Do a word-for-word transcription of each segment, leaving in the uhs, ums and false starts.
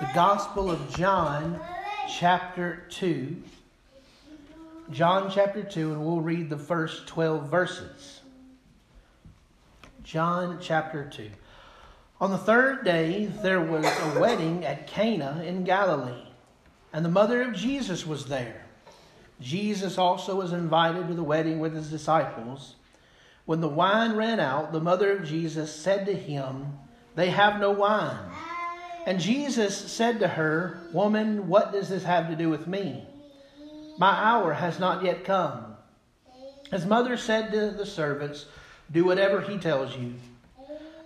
The Gospel of John, chapter two. John chapter two, and we'll read the first twelve verses. John chapter two. On the third day, there was a wedding at Cana in Galilee, and the mother of Jesus was there. Jesus also was invited to the wedding with his disciples. When the wine ran out, the mother of Jesus said to him, "They have no wine." And Jesus said to her, "Woman, what does this have to do with me? My hour has not yet come." His mother said to the servants, "Do whatever he tells you."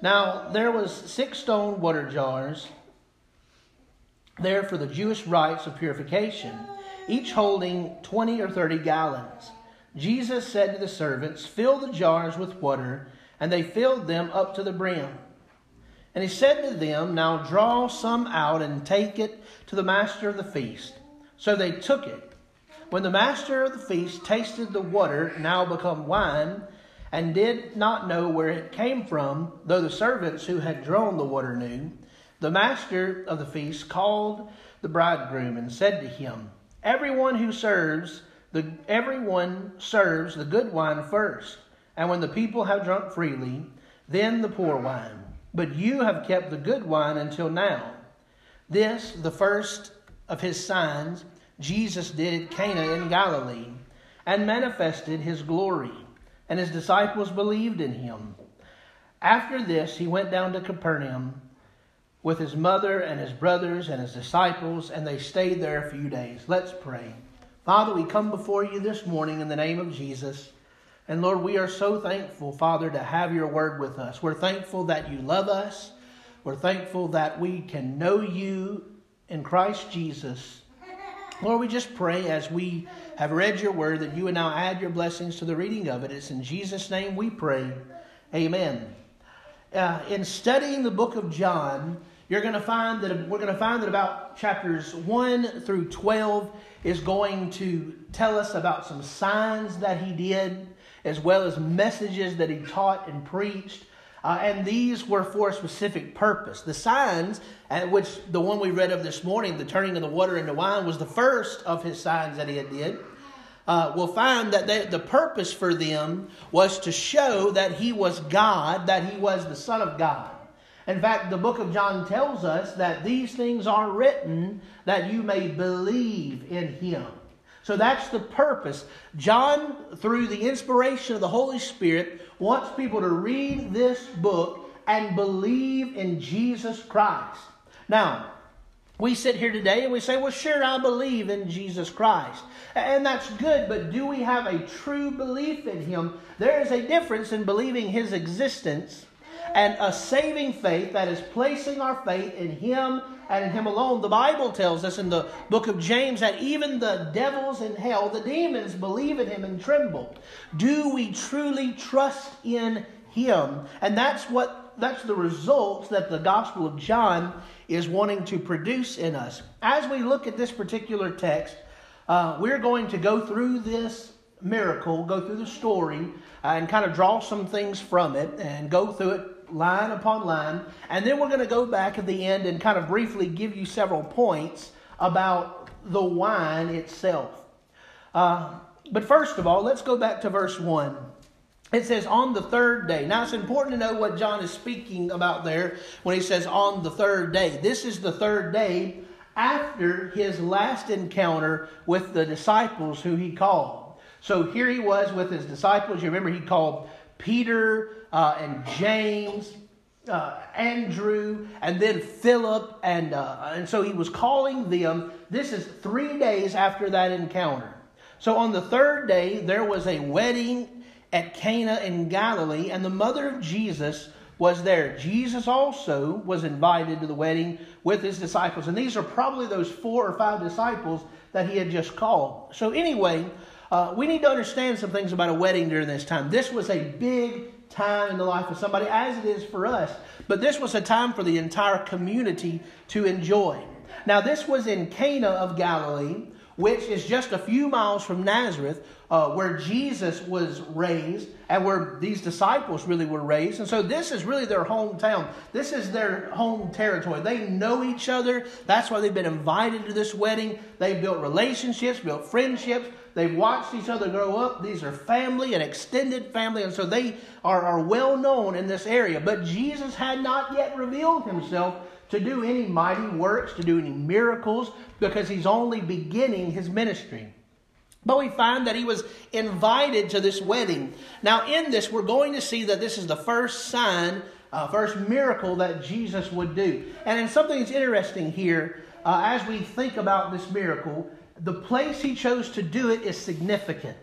Now there was six stone water jars there for the Jewish rites of purification, each holding twenty or thirty gallons. Jesus said to the servants, "Fill the jars with water," and they filled them up to the brim. And he said to them, "Now draw some out and take it to the master of the feast." So they took it. When the master of the feast tasted the water, now become wine, and did not know where it came from, though the servants who had drawn the water knew, the master of the feast called the bridegroom and said to him, "Everyone who serves the everyone serves the good wine first, and when the people have drunk freely, then the poor wine. But you have kept the good wine until now." This, the first of his signs, Jesus did at Cana in Galilee, and manifested his glory, and his disciples believed in him. After this, he went down to Capernaum with his mother and his brothers and his disciples, and they stayed there a few days. Let's pray. Father, we come before you this morning in the name of Jesus. And Lord, we are so thankful, Father, to have your word with us. We're thankful that you love us. We're thankful that we can know you in Christ Jesus. Lord, we just pray as we have read your word that you would now add your blessings to the reading of it. It's in Jesus' name we pray. Amen. Uh, in studying the book of John, you're going to find that we're going to find that about chapters one through twelve is going to tell us about some signs that he did, as well as messages that he taught and preached. Uh, and these were for a specific purpose. The signs, at which the one we read of this morning, the turning of the water into wine, was the first of his signs that he had did. Uh, we'll find that they, the purpose for them was to show that he was God, that he was the Son of God. In fact, the book of John tells us that these things are written that you may believe in him. So that's the purpose. John, through the inspiration of the Holy Spirit, wants people to read this book and believe in Jesus Christ. Now, we sit here today and we say, well, sure, I believe in Jesus Christ. And that's good, but do we have a true belief in him? There is a difference in believing his existence and a saving faith that is placing our faith in him and in him alone. The Bible tells us in the book of James that even the devils in hell, the demons, believe in him and tremble. Do we truly trust in him? And that's what that's the results that the Gospel of John is wanting to produce in us. As we look at this particular text, uh, we're going to go through this miracle, go through the story, uh, and kind of draw some things from it and go through it line upon line, and then we're going to go back at the end and kind of briefly give you several points about the wine itself. Uh, but first of all, let's go back to verse one. It says, on the third day. Now, it's important to know what John is speaking about there when he says, on the third day. This is the third day after his last encounter with the disciples who he called. So here he was with his disciples. You remember he called Peter, Uh, and James, uh, Andrew, and then Philip, and uh, and so he was calling them. This is three days after that encounter. So on the third day, there was a wedding at Cana in Galilee, and the mother of Jesus was there. Jesus also was invited to the wedding with his disciples, and these are probably those four or five disciples that he had just called. So anyway, uh, we need to understand some things about a wedding during this time. This was a big time in the life of somebody, as it is for us. But this was a time for the entire community to enjoy. Now, this was in Cana of Galilee, which is just a few miles from Nazareth, uh, where Jesus was raised and where these disciples really were raised. And so this is really their hometown. This is their home territory. They know each other. That's why they've been invited to this wedding. They've built relationships, built friendships. They've watched each other grow up. These are family and extended family. And so they are, are well known in this area. But Jesus had not yet revealed himself to do any mighty works, to do any miracles, because he's only beginning his ministry. But we find that he was invited to this wedding. Now in this, we're going to see that this is the first sign, uh, first miracle that Jesus would do. And then something that's interesting here, uh, as we think about this miracle, the place he chose to do it is significant.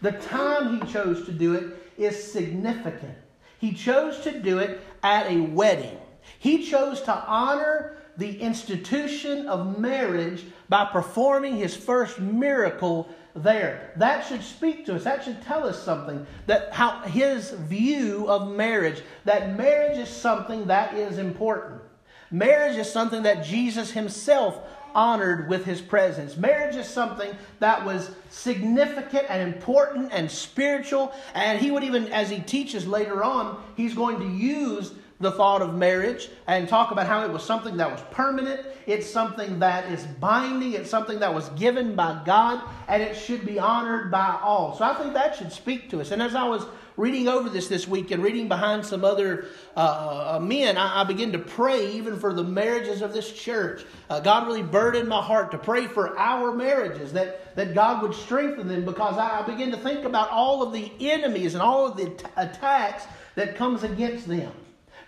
The time he chose to do it is significant. He chose to do it at a wedding. He chose to honor the institution of marriage by performing his first miracle there. That should speak to us. That should tell us something. That how his view of marriage, that marriage is something that is important. Marriage is something that Jesus himself honored with his presence. Marriage is something that was significant and important and spiritual. And he would even, as he teaches later on, he's going to use the thought of marriage and talk about how it was something that was permanent. It's something that is binding. It's something that was given by God, and it should be honored by all. So I think that should speak to us. And as I was reading over this this week and reading behind some other uh, men, I, I began to pray even for the marriages of this church. Uh, God really burdened my heart to pray for our marriages, that, that God would strengthen them, because I, I began to think about all of the enemies and all of the t- attacks that comes against them.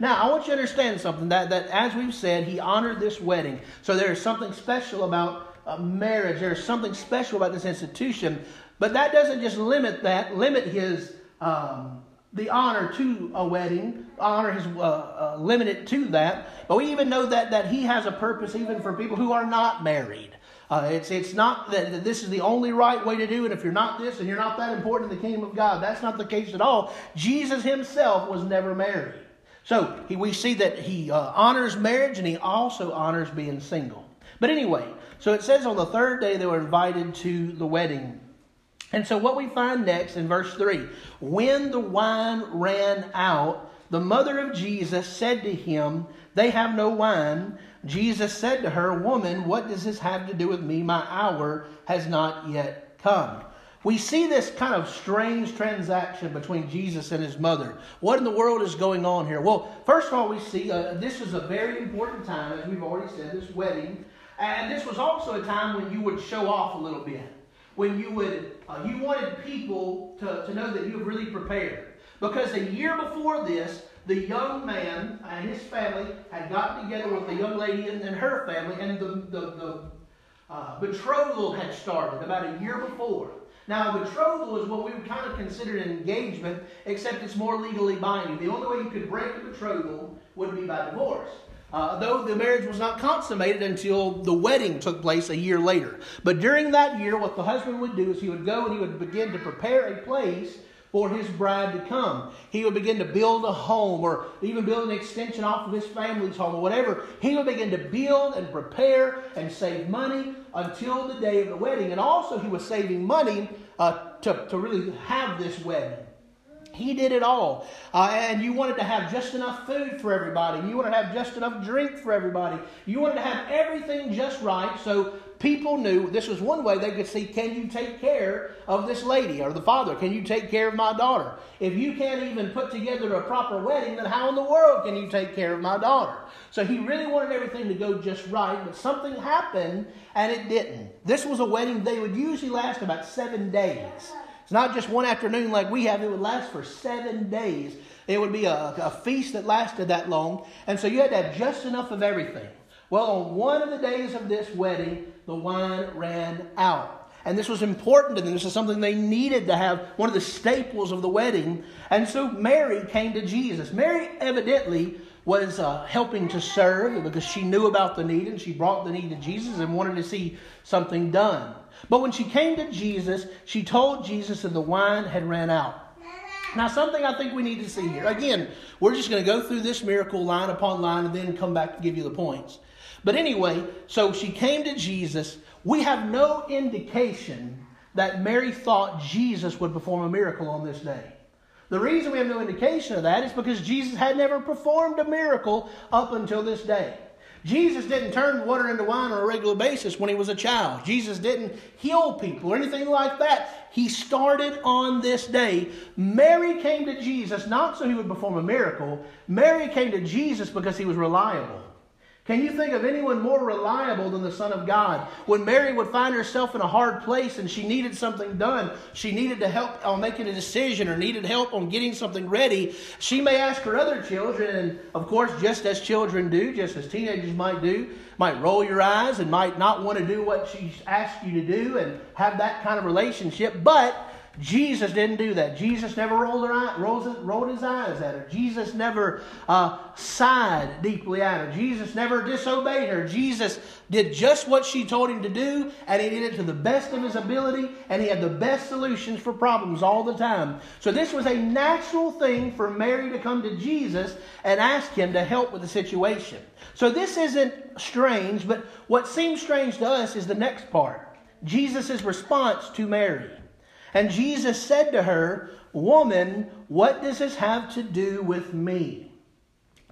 Now, I want you to understand something, that, that as we've said, he honored this wedding. So there is something special about uh, marriage. There is something special about this institution. But that doesn't just limit that, limit his, um, the honor to a wedding, honor his, uh, uh, limit it to that. But we even know that, that he has a purpose even for people who are not married. Uh, it's, it's not that, that this is the only right way to do it. If you're not this and you're not that important in the kingdom of God, that's not the case at all. Jesus himself was never married. So he, we see that he uh, honors marriage, and he also honors being single. But anyway, so it says on the third day they were invited to the wedding. And so what we find next in verse three, when the wine ran out, the mother of Jesus said to him, "They have no wine." Jesus said to her, "Woman, what does this have to do with me? My hour has not yet come." We see this kind of strange transaction between Jesus and his mother. What in the world is going on here? Well, first of all, we see uh, this is a very important time, as we've already said, this wedding. And this was also a time when you would show off a little bit. When you would, uh, you wanted people to, to know that you were really prepared. Because a year before this, the young man and his family had gotten together with the young lady and, and her family, and the, the, the uh, betrothal had started about a year before. Now, a betrothal is what we would kind of consider an engagement, except it's more legally binding. The only way you could break a betrothal would be by divorce, uh, though the marriage was not consummated until the wedding took place a year later. But during that year, what the husband would do is he would go and he would begin to prepare a place for his bride to come. He would begin to build a home, or even build an extension off of his family's home or whatever. He would begin to build and prepare and save money until the day of the wedding. And also he was saving money uh, to, to really have this wedding. He did it all. Uh, and you wanted to have just enough food for everybody. You wanted to have just enough drink for everybody. You wanted to have everything just right, so people knew this was one way they could see, can you take care of this lady or the father? Can you take care of my daughter? If you can't even put together a proper wedding, then how in the world can you take care of my daughter? So he really wanted everything to go just right, but something happened and it didn't. This was a wedding. They would usually last about seven days. It's not just one afternoon like we have. It would last for seven days. It would be a, a feast that lasted that long. And so you had to have just enough of everything. Well, on one of the days of this wedding, the wine ran out. And this was important to them. This is something they needed to have, one of the staples of the wedding. And so Mary came to Jesus. Mary evidently was uh, helping to serve, because she knew about the need, and she brought the need to Jesus and wanted to see something done. But when she came to Jesus, she told Jesus that the wine had ran out. Now, something I think we need to see here. Again, we're just going to go through this miracle line upon line and then come back to give you the points. But anyway, so she came to Jesus. We have no indication that Mary thought Jesus would perform a miracle on this day. The reason we have no indication of that is because Jesus had never performed a miracle up until this day. Jesus didn't turn water into wine on a regular basis when he was a child. Jesus didn't heal people or anything like that. He started on this day. Mary came to Jesus not so he would perform a miracle. Mary came to Jesus because he was reliable. Can you think of anyone more reliable than the Son of God? When Mary would find herself in a hard place and she needed something done, she needed to help on making a decision or needed help on getting something ready, she may ask her other children, and of course, just as children do, just as teenagers might do, might roll your eyes and might not want to do what she's asked you to do and have that kind of relationship, but Jesus didn't do that. Jesus never rolled, her eye, rolled, rolled his eyes at her. Jesus never uh, sighed deeply at her. Jesus never disobeyed her. Jesus did just what she told him to do, and he did it to the best of his ability, and he had the best solutions for problems all the time. So this was a natural thing for Mary to come to Jesus and ask him to help with the situation. So this isn't strange, but what seems strange to us is the next part. Jesus' response to Mary. And Jesus said to her, "Woman, what does this have to do with me?"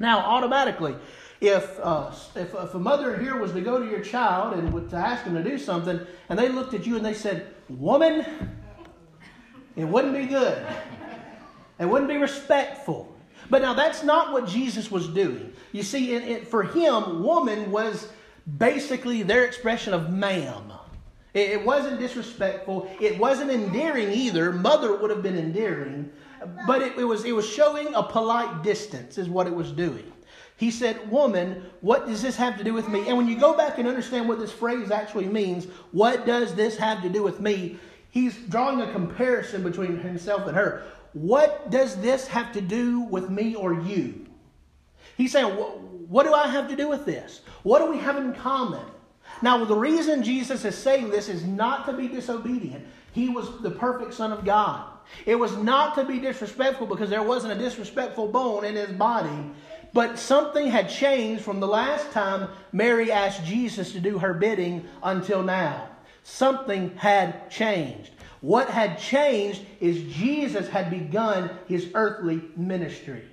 Now, automatically, if uh, if, if a mother here was to go to your child and to ask them to do something, and they looked at you and they said, "Woman," it wouldn't be good. It wouldn't be respectful. But now, that's not what Jesus was doing. You see, it, it, for him, woman was basically their expression of ma'am. It wasn't disrespectful. It wasn't endearing either. Mother would have been endearing. But it, it was it was showing a polite distance is what it was doing. He said, "Woman, what does this have to do with me?" And when you go back and understand what this phrase actually means, what does this have to do with me? He's drawing a comparison between himself and her. What does this have to do with me or you? He's saying, what do I have to do with this? What do we have in common? Now, the reason Jesus is saying this is not to be disobedient. He was the perfect Son of God. It was not to be disrespectful because there wasn't a disrespectful bone in his body. But something had changed from the last time Mary asked Jesus to do her bidding until now. Something had changed. What had changed is Jesus had begun his earthly ministry.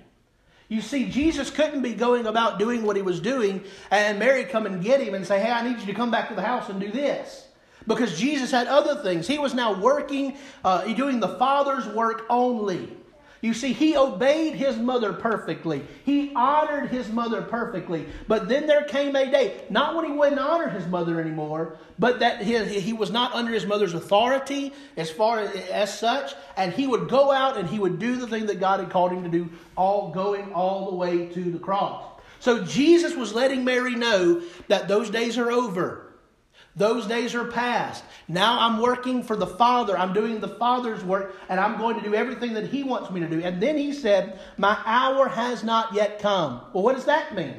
You see, Jesus couldn't be going about doing what he was doing and Mary come and get him and say, "Hey, I need you to come back to the house and do this." Because Jesus had other things. He was now working, uh, doing the Father's work only. You see, he obeyed his mother perfectly. He honored his mother perfectly. But then there came a day, not when he wouldn't honor his mother anymore, but that he, he was not under his mother's authority as far as, as such, and he would go out and he would do the thing that God had called him to do, all going all the way to the cross. So Jesus was letting Mary know that those days are over. Those days are past. Now I'm working for the Father. I'm doing the Father's work, and I'm going to do everything that he wants me to do. And then he said, "My hour has not yet come." Well, what does that mean?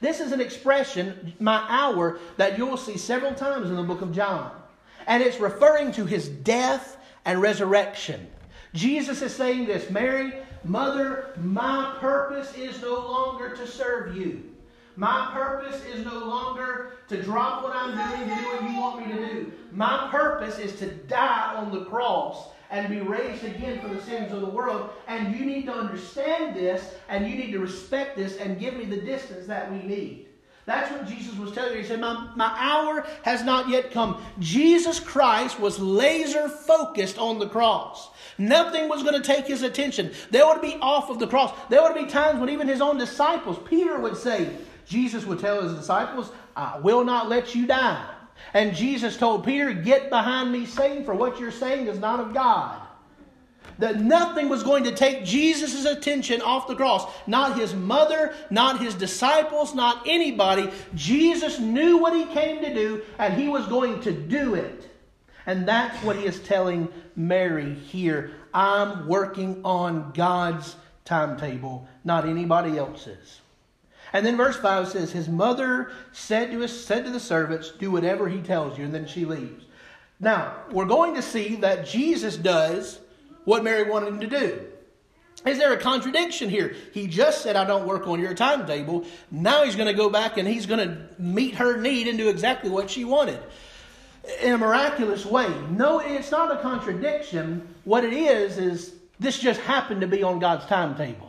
This is an expression, "my hour," that you'll see several times in the book of John. And it's referring to his death and resurrection. Jesus is saying this, "Mary, mother, my purpose is no longer to serve you. My purpose is no longer to drop what I'm doing to do what you want me to do. My purpose is to die on the cross and be raised again for the sins of the world. And you need to understand this, and you need to respect this, and give me the distance that we need." That's what Jesus was telling her. He said, my, my hour has not yet come. Jesus Christ was laser focused on the cross. Nothing was going to take his attention. There would be off of the cross. There would be times when even his own disciples, Peter would say, Jesus would tell his disciples, "I will not let you die." And Jesus told Peter, "Get behind me, Satan, for what you're saying is not of God." That nothing was going to take Jesus' attention off the cross. Not his mother, not his disciples, not anybody. Jesus knew what he came to do, and he was going to do it. And that's what he is telling Mary here. I'm working on God's timetable, not anybody else's. And then verse five says, his mother said to us, said to the servants, "Do whatever he tells you," and then she leaves. Now, we're going to see that Jesus does what Mary wanted him to do. Is there a contradiction here? He just said, I don't work on your timetable. Now he's going to go back and he's going to meet her need and do exactly what she wanted in a miraculous way. No, it's not a contradiction. What it is, is this just happened to be on God's timetable.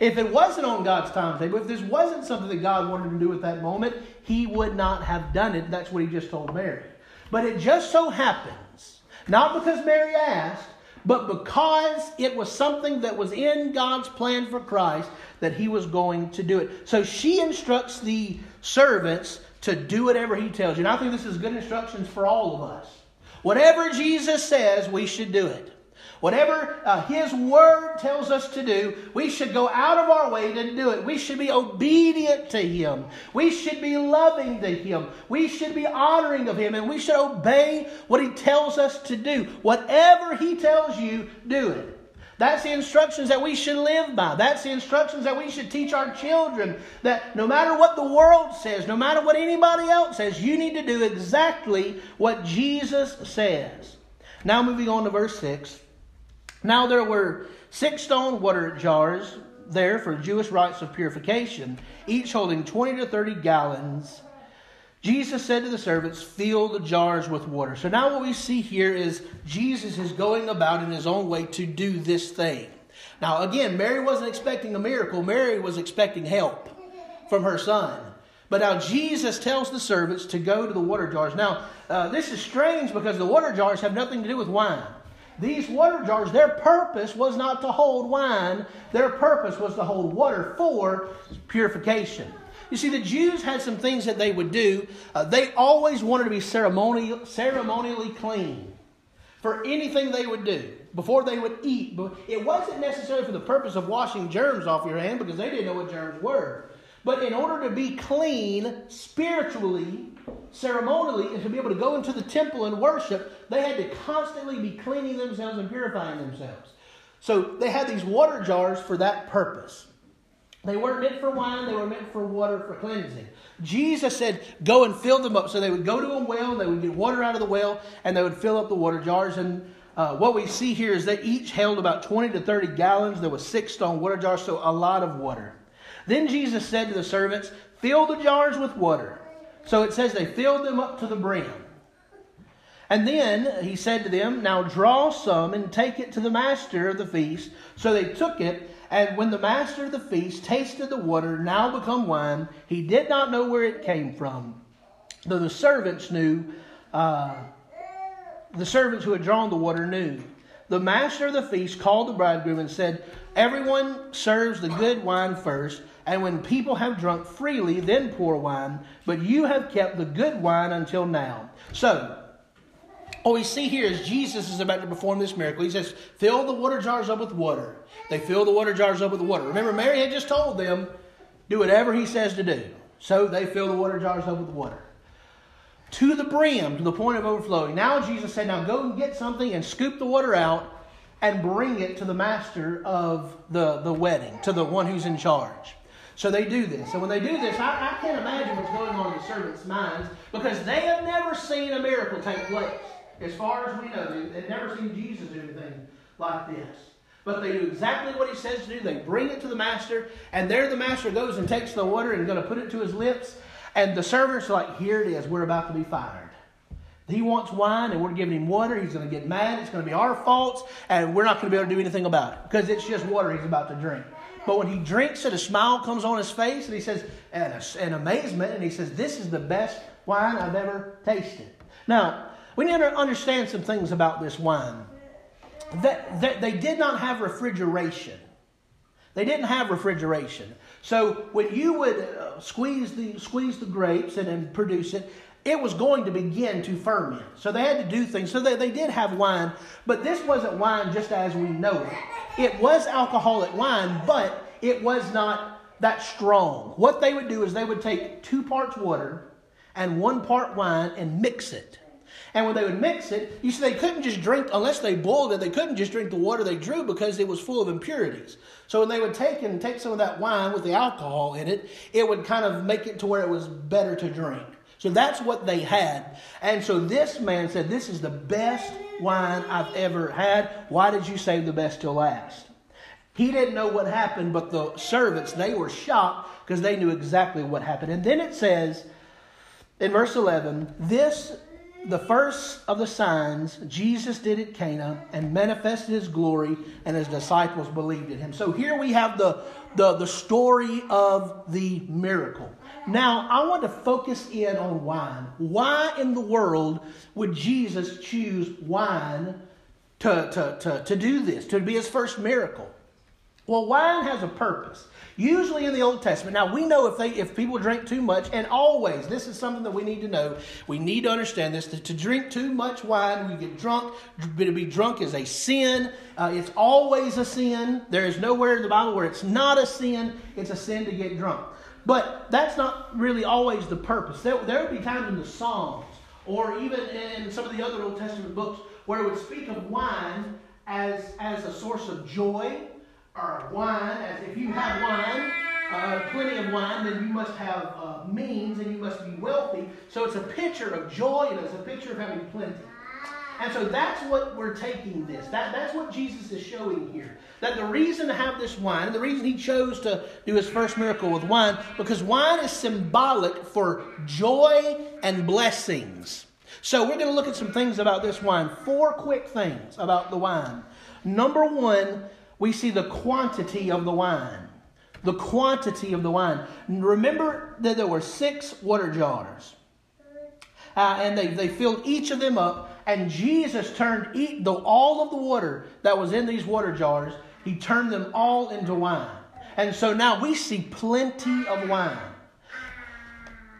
If it wasn't on God's timetable, if this wasn't something that God wanted to do at that moment, he would not have done it. That's what he just told Mary. But it just so happens, not because Mary asked, but because it was something that was in God's plan for Christ, that he was going to do it. So she instructs the servants to do whatever he tells you. And I think this is good instructions for all of us. Whatever Jesus says, we should do it. Whatever uh, his word tells us to do, we should go out of our way to do it. We should be obedient to him. We should be loving to him. We should be honoring of him. And we should obey what he tells us to do. Whatever he tells you, do it. That's the instructions that we should live by. That's the instructions that we should teach our children. That no matter what the world says, no matter what anybody else says, you need to do exactly what Jesus says. Now moving on to verse six. Now there were six stone water jars there for Jewish rites of purification, each holding twenty to thirty gallons. Jesus said to the servants, fill the jars with water. So now what we see here is Jesus is going about in his own way to do this thing. Now again, Mary wasn't expecting a miracle. Mary was expecting help from her son. But now Jesus tells the servants to go to the water jars. Now uh, this is strange because the water jars have nothing to do with wine. These water jars, their purpose was not to hold wine. Their purpose was to hold water for purification. You see, the Jews had some things that they would do. Uh, they always wanted to be ceremonial, ceremonially clean for anything they would do, before they would eat. It wasn't necessarily for the purpose of washing germs off your hand because they didn't know what germs were. But in order to be clean spiritually, ceremonially, and to be able to go into the temple and worship, they had to constantly be cleaning themselves and purifying themselves. So they had these water jars for that purpose. They weren't meant for wine. They were meant for water, for cleansing. Jesus said, go and fill them up. So they would go to a well. They would get water out of the well. And they would fill up the water jars. And uh, what we see here is they each held about twenty to thirty gallons. There were six stone water jars, so a lot of water. Then Jesus said to the servants, fill the jars with water. So it says they filled them up to the brim. And then he said to them, now draw some and take it to the master of the feast. So they took it, and when the master of the feast tasted the water, now become wine, he did not know where it came from. Though the servants knew, uh, the servants who had drawn the water knew. The master of the feast called the bridegroom and said, everyone serves the good wine first, and when people have drunk freely, then pour wine. But you have kept the good wine until now. So, what we see here is Jesus is about to perform this miracle. He says, fill the water jars up with water. They fill the water jars up with water. Remember, Mary had just told them, do whatever he says to do. So they fill the water jars up with water. To the brim, to the point of overflowing. Now Jesus said, now go and get something and scoop the water out and bring it to the master of the, the wedding, to the one who's in charge. So they do this. And when they do this, I, I can't imagine what's going on in the servants' minds because they have never seen a miracle take place. As far as we know, they've never seen Jesus do anything like this. But they do exactly what he says to do. They bring it to the master, and there the master goes and takes the water and is going to put it to his lips. And the servants are like, here it is. We're about to be fired. He wants wine, and we're giving him water. He's going to get mad. It's going to be our fault, and we're not going to be able to do anything about it because it's just water he's about to drink. But when he drinks it, a smile comes on his face, and he says, and, a, and amazement, and he says, this is the best wine I've ever tasted. Now, we need to understand some things about this wine. That, that they did not have refrigeration. They didn't have refrigeration. So when you would uh, squeeze the squeeze the grapes and, and produce it, it was going to begin to ferment. So they had to do things. So they, they did have wine, but this wasn't wine just as we know it. It was alcoholic wine, but it was not that strong. What they would do is they would take two parts water and one part wine and mix it. And when they would mix it, you see, they couldn't just drink, unless they boiled it, they couldn't just drink the water they drew because it was full of impurities. So when they would take and take some of that wine with the alcohol in it, it would kind of make it to where it was better to drink. So that's what they had. And so this man said, this is the best wine I've ever had. Why did you save the best till last? He didn't know what happened, but the servants, they were shocked because they knew exactly what happened. And then it says in verse eleven, this, the first of the signs Jesus did at Cana and manifested his glory, and his disciples believed in him. So here we have the, the, the story of the miracle. Now, I want to focus in on wine. Why in the world would Jesus choose wine to, to, to, to do this, to be his first miracle? Well, wine has a purpose. Usually in the Old Testament. Now, we know if they if people drink too much, and always, this is something that we need to know. We need to understand this. To, to drink too much wine, we get drunk. To be drunk is a sin. Uh, it's always a sin. There is nowhere in the Bible where it's not a sin. It's a sin to get drunk. But that's not really always the purpose. There, there would be times in the Psalms, or even in some of the other Old Testament books, where it would speak of wine as, as a source of joy, or wine, as if you have wine, uh, plenty of wine, then you must have uh, means and you must be wealthy. So it's a picture of joy and it's a picture of having plenty. And so that's what we're taking this. That, that's what Jesus is showing here. That the reason to have this wine, the reason he chose to do his first miracle with wine, because wine is symbolic for joy and blessings. So we're going to look at some things about this wine. Four quick things about the wine. Number one, we see the quantity of the wine. The quantity of the wine. Remember that there were six water jars. Uh, and they, they filled each of them up. And Jesus turned each, the, all of the water that was in these water jars, he turned them all into wine. And so now we see plenty of wine.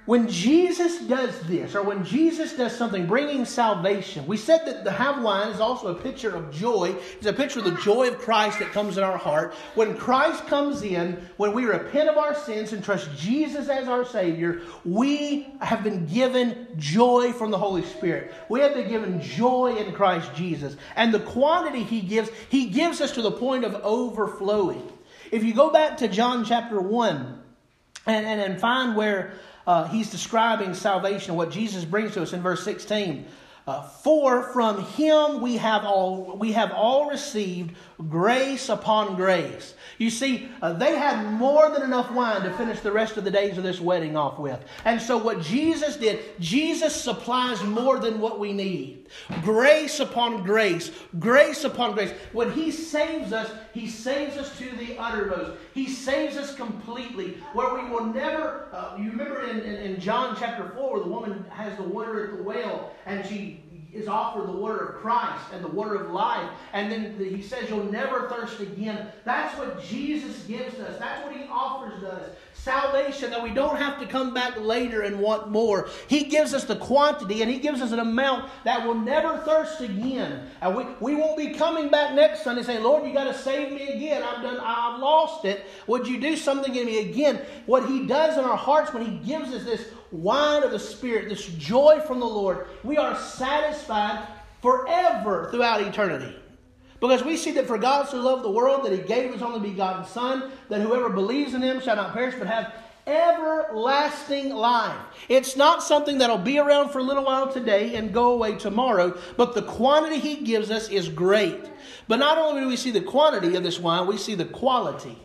When Jesus does this, or when Jesus does something, bringing salvation, we said that the have wine is also a picture of joy. It's a picture of the joy of Christ that comes in our heart. When Christ comes in, when we repent of our sins and trust Jesus as our Savior, we have been given joy from the Holy Spirit. We have been given joy in Christ Jesus. And the quantity he gives, he gives us to the point of overflowing. If you go back to John chapter one and, and, and find where... Uh, he's describing salvation, what Jesus brings to us in verse sixteen. Uh, For from him we have all we have all received grace upon grace. You see, uh, they had more than enough wine to finish the rest of the days of this wedding off with. And so what Jesus did, Jesus supplies more than what we need. Grace upon grace, grace upon grace. When he saves us, he saves us to the uttermost. He saves us completely, where we will never, uh, you remember in, in, in John chapter four, where the woman has the water at the well, and she is offered the water of Christ and the water of life. And then he says, you'll never thirst again. That's what Jesus gives us. That's what he offers us. Salvation, that we don't have to come back later and want more. He gives us the quantity, and he gives us an amount that will never thirst again. And we, we won't be coming back next Sunday saying, Lord, you got to save me again. I've done, I've lost it. Would you do something in me again? What he does in our hearts when he gives us this wine of the Spirit, this joy from the Lord, we are satisfied forever throughout eternity. Because we see that for God so loved the world that he gave his only begotten Son, that whoever believes in him shall not perish but have everlasting life. It's not something that'll be around for a little while today and go away tomorrow, but the quantity he gives us is great. But not only do we see the quantity of this wine, we see the quality.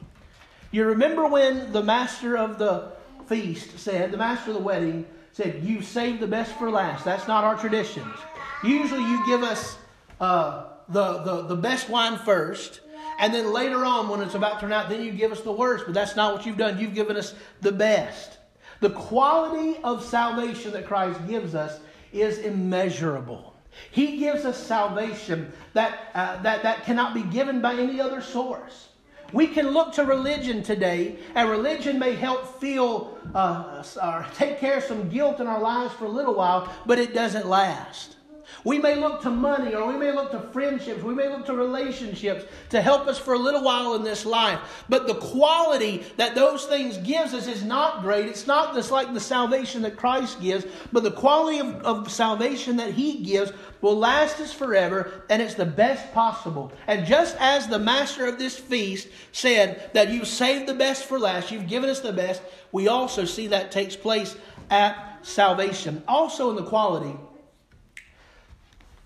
You remember when the master of the feast said, the master of the wedding said, you saved the best for last. That's not our traditions. Usually you give us... Uh, The, the, the best wine first, and then later on when it's about to turn out, then you give us the worst. But that's not what you've done. You've given us the best. The quality of salvation that Christ gives us is immeasurable. He gives us salvation that, uh, that, that cannot be given by any other source. We can look to religion today, and religion may help feel uh, or take care of some guilt in our lives for a little while, but it doesn't last. We may look to money, or we may look to friendships, we may look to relationships to help us for a little while in this life. But the quality that those things gives us is not great. It's not just like the salvation that Christ gives, but the quality of, of salvation that he gives will last us forever, and it's the best possible. And just as the master of this feast said that you saved the best for last, you've given us the best, we also see that takes place at salvation. Also in the quality.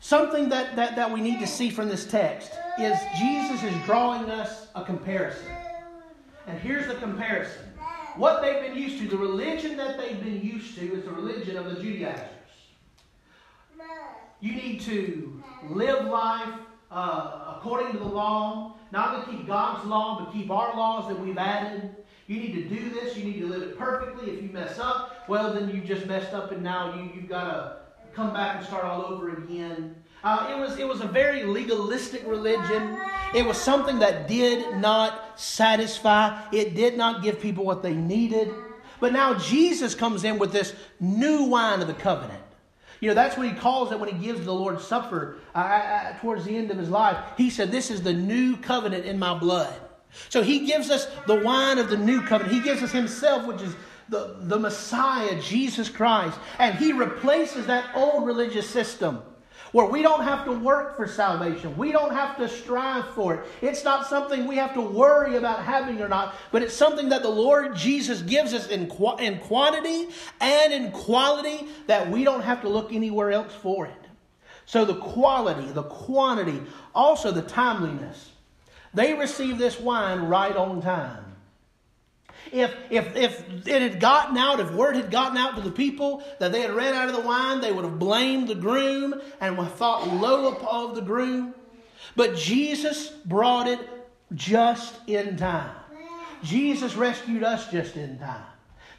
Something that, that, that we need to see from this text is Jesus is drawing us a comparison. And here's the comparison. What they've been used to, the religion that they've been used to, is the religion of the Judaizers. You need to live life uh, according to the law, not to keep God's law, but keep our laws that we've added. You need to do this. You need to live it perfectly. If you mess up, well, then you just messed up, and now you, you've got to come back and start all over again. Uh, it was, it was a very legalistic religion. It was something that did not satisfy. It did not give people what they needed. But now Jesus comes in with this new wine of the covenant. You know, that's what he calls it when he gives the Lord's Supper uh, uh, towards the end of his life. He said, this is the new covenant in my blood. So he gives us the wine of the new covenant. He gives us himself, which is the, the Messiah, Jesus Christ. And he replaces that old religious system where we don't have to work for salvation. We don't have to strive for it. It's not something we have to worry about having or not, but it's something that the Lord Jesus gives us in, qu- in quantity and in quality that we don't have to look anywhere else for it. So the quality, the quantity, also the timeliness. They received this wine right on time. If, if, if it had gotten out, if word had gotten out to the people that they had ran out of the wine, they would have blamed the groom and thought low of the groom. But Jesus brought it just in time. Jesus rescued us just in time.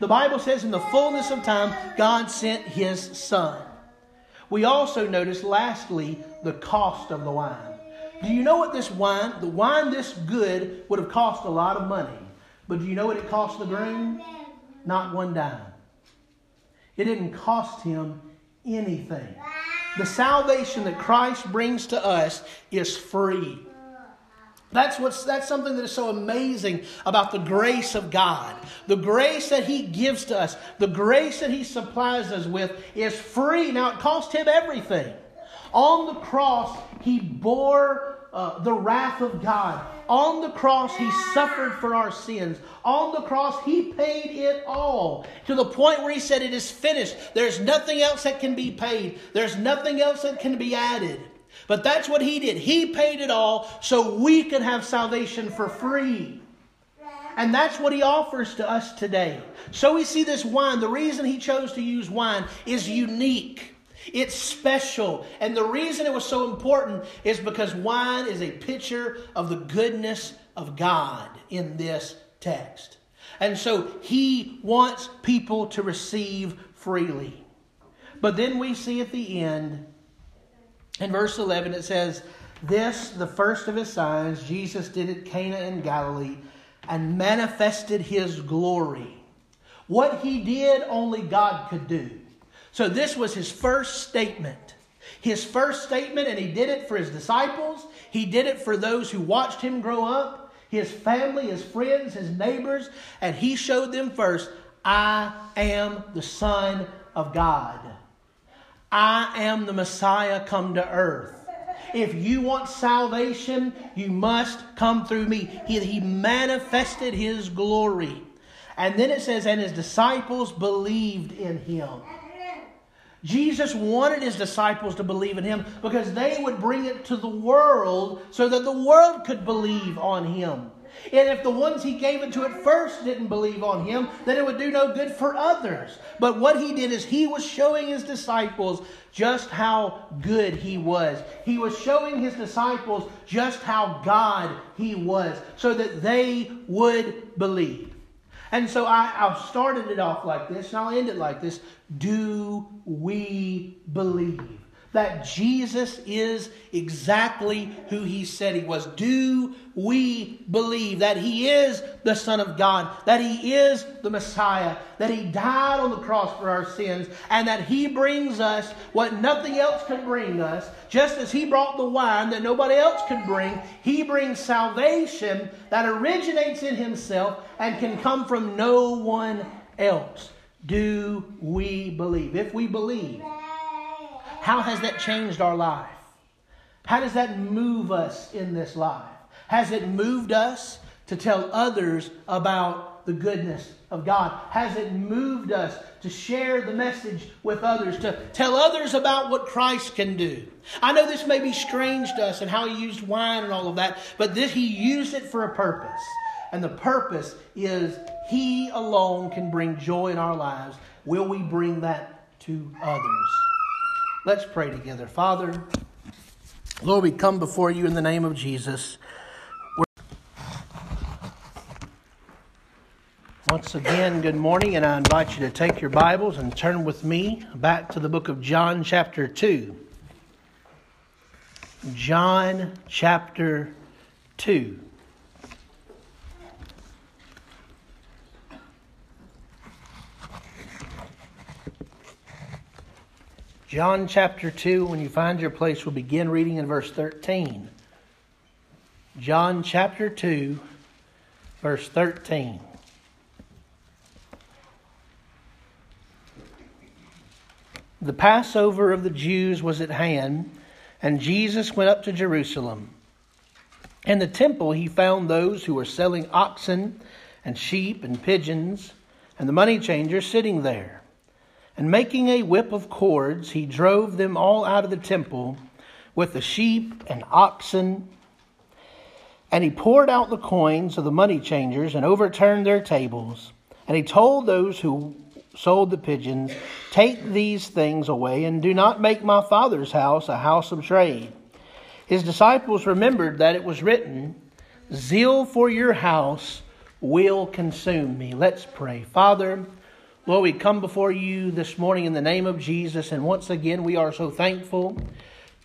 The Bible says in the fullness of time, God sent his son. We also notice, lastly, the cost of the wine. Do you know what this wine, the wine this good, would have cost a lot of money? But do you know what it cost the groom? Not one dime. It didn't cost him anything. The salvation that Christ brings to us is free. That's what's that's something that is so amazing about the grace of God. The grace that he gives to us, the grace that he supplies us with is free. Now, it cost him everything. On the cross, he bore Uh, the wrath of God. On the cross, he suffered for our sins. On the cross, he paid it all to the point where he said, it is finished. There's nothing else that can be paid. There's nothing else that can be added. But that's what he did. He paid it all so we can have salvation for free. And that's what he offers to us today. So we see this wine. The reason he chose to use wine is unique. It's special. And the reason it was so important is because wine is a picture of the goodness of God in this text. And so he wants people to receive freely. But then we see at the end, in verse eleven, it says, this, the first of his signs, Jesus did at Cana in Galilee and manifested his glory. What he did, only God could do. So this was his first statement. His first statement, and he did it for his disciples. He did it for those who watched him grow up, his family, his friends, his neighbors. And he showed them first, I am the Son of God. I am the Messiah come to earth. If you want salvation, you must come through me. He, he manifested his glory. And then it says, and his disciples believed in him. Jesus wanted his disciples to believe in him because they would bring it to the world so that the world could believe on him. And if the ones he gave it to at first didn't believe on him, then it would do no good for others. But what he did is he was showing his disciples just how good he was. He was showing his disciples just how God he was so that they would believe. And so I, I started it off like this, and I'll end it like this. Do we believe that Jesus is exactly who he said he was? Do we believe that he is the Son of God, that he is the Messiah, that he died on the cross for our sins, and that he brings us what nothing else could bring us? Just as he brought the wine that nobody else could bring, he brings salvation that originates in himself and can come from no one else. Do we believe? If we believe, how has that changed our life? How does that move us in this life? Has it moved us to tell others about the goodness of God? Has it moved us to share the message with others, to tell others about what Christ can do? I know this may be strange to us and how he used wine and all of that, but this, he used it for a purpose. And the purpose is he alone can bring joy in our lives. Will we bring that to others? Let's pray together. Father, Lord, we come before you in the name of Jesus. Once again, good morning, and I invite you to take your Bibles and turn with me back to the book of John chapter two. John chapter two. John chapter two, when you find your place, we'll begin reading in verse thirteen. John chapter two, verse thirteen. The Passover of the Jews was at hand, and Jesus went up to Jerusalem. In the temple he found those who were selling oxen and sheep and pigeons, and the money changers sitting there. And making a whip of cords, he drove them all out of the temple with the sheep and oxen. And he poured out the coins of the money changers and overturned their tables. And he told those who sold the pigeons, "Take these things away and do not make my Father's house a house of trade." His disciples remembered that it was written, "Zeal for your house will consume me." Let's pray. Father, Lord, we come before you this morning in the name of Jesus, and once again we are so thankful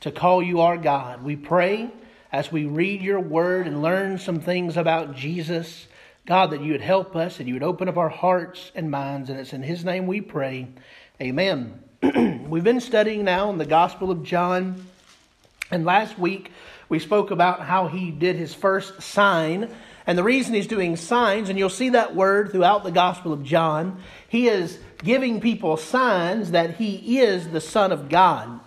to call you our God. We pray as we read your word and learn some things about Jesus, God, that you would help us and you would open up our hearts and minds, and it's in his name we pray. Amen. We've been studying now in the Gospel of John, and last week we spoke about how he did his first sign. And the reason he's doing signs, and you'll see that word throughout the Gospel of John, he is giving people signs that he is the Son of God.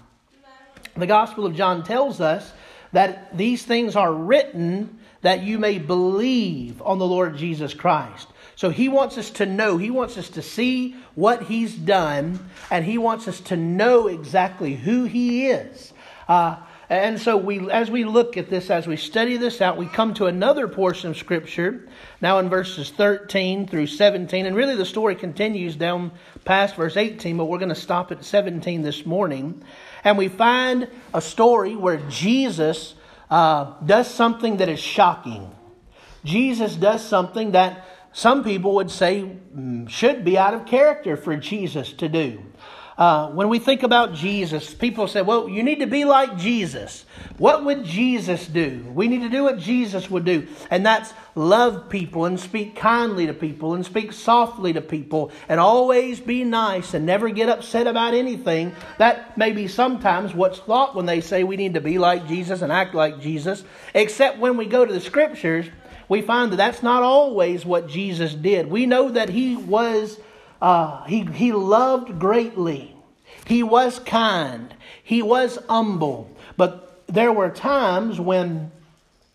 The Gospel of John tells us that these things are written that you may believe on the Lord Jesus Christ. So he wants us to know, he wants us to see what he's done, and he wants us to know exactly who he is. Uh, And so we, as we look at this, as we study this out, we come to another portion of Scripture, now in verses thirteen through seventeen. And really the story continues down past verse eighteen, but we're going to stop at seventeen this morning. And we find a story where Jesus uh, does something that is shocking. Jesus does something that some people would say should be out of character for Jesus to do. Uh, when we think about Jesus, people say, well, you need to be like Jesus. What would Jesus do? We need to do what Jesus would do. And that's love people and speak kindly to people and speak softly to people and always be nice and never get upset about anything. That may be sometimes what's thought when they say we need to be like Jesus and act like Jesus. Except when we go to the Scriptures, we find that that's not always what Jesus did. We know that he was Uh, he, he loved greatly. He was kind. He was humble. But there were times when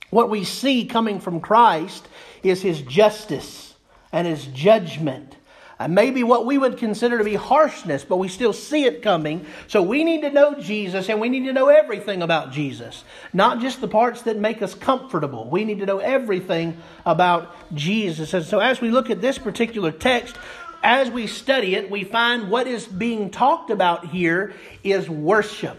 what we see coming from Christ is his justice and his judgment. And maybe what we would consider to be harshness, but we still see it coming. So we need to know Jesus, and we need to know everything about Jesus. Not just the parts that make us comfortable. We need to know everything about Jesus. And so as we look at this particular text, as we study it, we find what is being talked about here is worship.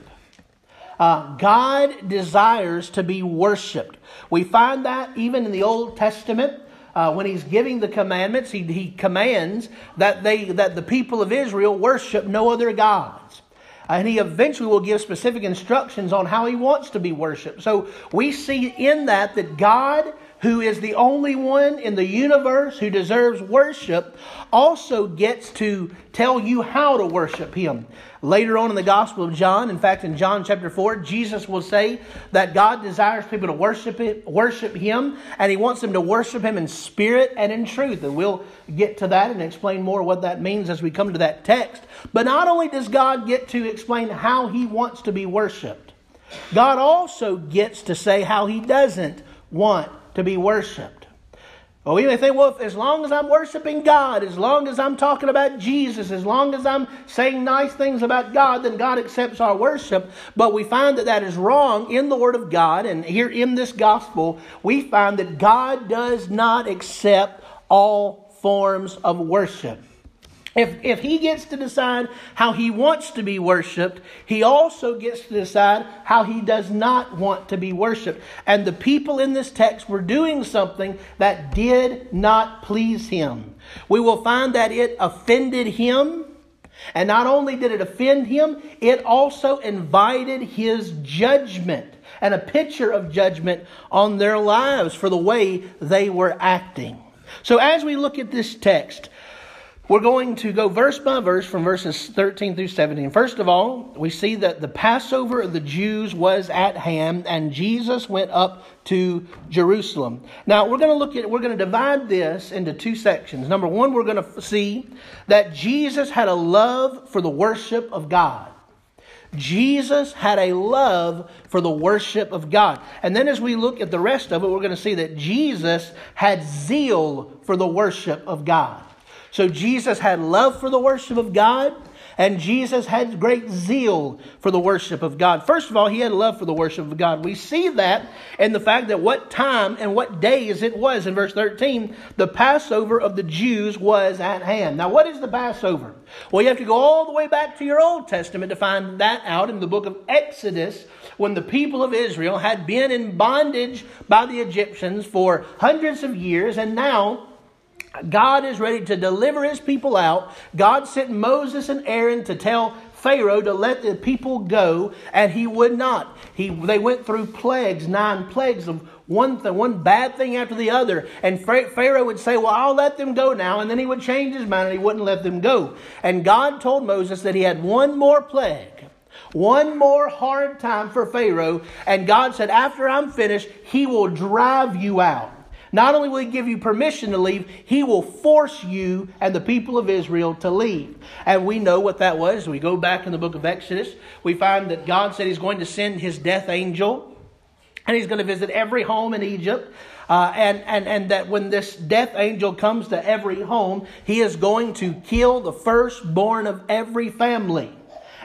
Uh, God desires to be worshiped. We find that even in the Old Testament, uh, when he's giving the commandments, he, he commands that they that the people of Israel worship no other gods. And he eventually will give specific instructions on how he wants to be worshiped. So we see in that that God, who is the only one in the universe who deserves worship, also gets to tell you how to worship him. Later on in the Gospel of John, in fact, in John chapter four, Jesus will say that God desires people to worship it, worship him, and he wants them to worship him in spirit and in truth. And we'll get to that and explain more what that means as we come to that text. But not only does God get to explain how he wants to be worshiped, God also gets to say how he doesn't want to be worshipped. Oh, you may think, well, as long as I'm worshiping God, as long as I'm talking about Jesus, as long as I'm saying nice things about God, then God accepts our worship. But we find that that is wrong in the Word of God. And here in this gospel, we find that God does not accept all forms of worship. If, if he gets to decide how he wants to be worshipped, he also gets to decide how he does not want to be worshipped. And the people in this text were doing something that did not please him. We will find that it offended him. And not only did it offend him, it also invited his judgment and a picture of judgment on their lives for the way they were acting. So as we look at this text, we're going to go verse by verse from verses thirteen through seventeen. First of all, we see that the Passover of the Jews was at hand, and Jesus went up to Jerusalem. Now, we're going to look at, we're going to divide this into two sections. Number one, we're going to see that Jesus had a love for the worship of God. Jesus had a love for the worship of God. And then as we look at the rest of it, we're going to see that Jesus had zeal for the worship of God. So Jesus had love for the worship of God, and Jesus had great zeal for the worship of God. First of all, he had love for the worship of God. We see that in the fact that what time and what days it was. In verse thirteen, the Passover of the Jews was at hand. Now, what is the Passover? Well, you have to go all the way back to your Old Testament to find that out in the book of Exodus, when the people of Israel had been in bondage by the Egyptians for hundreds of years, and now God is ready to deliver his people out. God sent Moses and Aaron to tell Pharaoh to let the people go, and he would not. He, they went through plagues, nine plagues of one, th- one bad thing after the other. And Pharaoh would say, well, I'll let them go now. And then he would change his mind and he wouldn't let them go. And God told Moses that he had one more plague. One more hard time for Pharaoh. And God said, after I'm finished, he will drive you out. Not only will he give you permission to leave, he will force you and the people of Israel to leave. And we know what that was. We go back in the book of Exodus. We find that God said he's going to send his death angel, and he's going to visit every home in Egypt. Uh, and, and, and that when this death angel comes to every home, he is going to kill the firstborn of every family.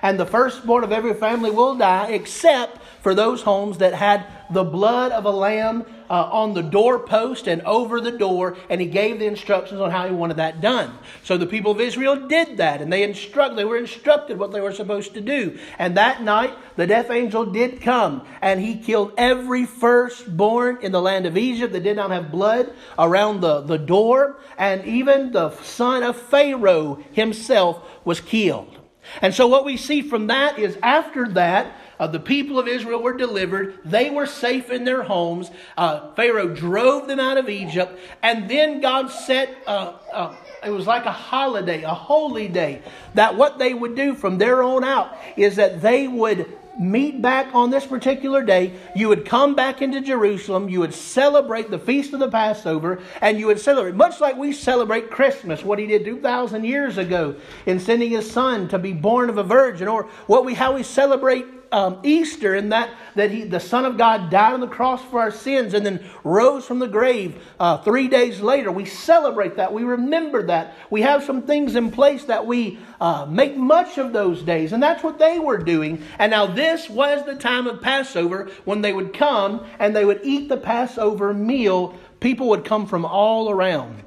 And the firstborn of every family will die, except for those homes that had the blood of a lamb uh, on the doorpost and over the door. And he gave the instructions on how he wanted that done. So the people of Israel did that, and they instruct, they were instructed what they were supposed to do. And that night, the death angel did come, and he killed every firstborn in the land of Egypt that did not have blood around the, the door. And even the son of Pharaoh himself was killed. And so what we see from that is after that, uh, the people of Israel were delivered. They were safe in their homes. Uh, Pharaoh drove them out of Egypt. And then God set, uh, uh, it was like a holiday, a holy day, that what they would do from there on out is that they would meet back on this particular day. You would come back into Jerusalem. You would celebrate the feast of the Passover, and you would celebrate much like we celebrate Christmas, what he did two thousand years ago in sending his son to be born of a virgin, or what we how we celebrate um, Easter in that that he the Son of God died on the cross for our sins and then rose from the grave uh, three days later. We celebrate that. We remember that. We have some things in place that we uh, make much of those days, and that's what they were doing. And now this This was the time of Passover when they would come and they would eat the Passover meal. People would come from all around.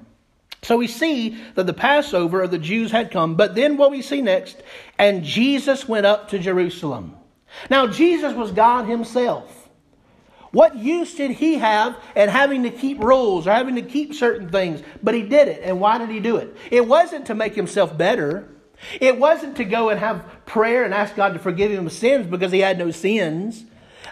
So we see that the Passover of the Jews had come. But then what we see next, and Jesus went up to Jerusalem. Now Jesus was God himself. What use did he have in having to keep rules or having to keep certain things? But he did it. And why did he do it? It wasn't to make himself better. It wasn't to go and have prayer and ask God to forgive him of sins because he had no sins.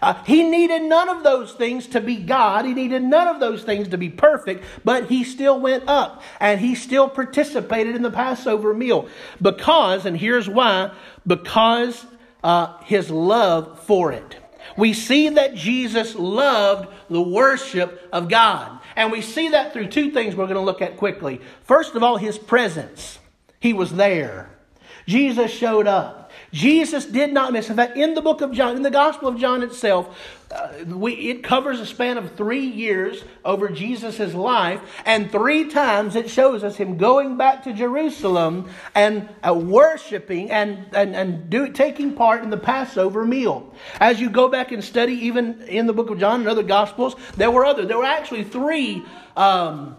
Uh, he needed none of those things to be God. He needed none of those things to be perfect, but he still went up and he still participated in the Passover meal because, and here's why, because uh, his love for it. We see that Jesus loved the worship of God. And we see that through two things we're going to look at quickly. First of all, his presence. He was there. Jesus showed up. Jesus did not miss. In fact, in the book of John, in the Gospel of John itself, uh, we, it covers a span of three years over Jesus' life, and three times it shows us him going back to Jerusalem and uh, worshiping and, and, and do, taking part in the Passover meal. As you go back and study, even in the book of John and other Gospels, there were other. There were actually three um,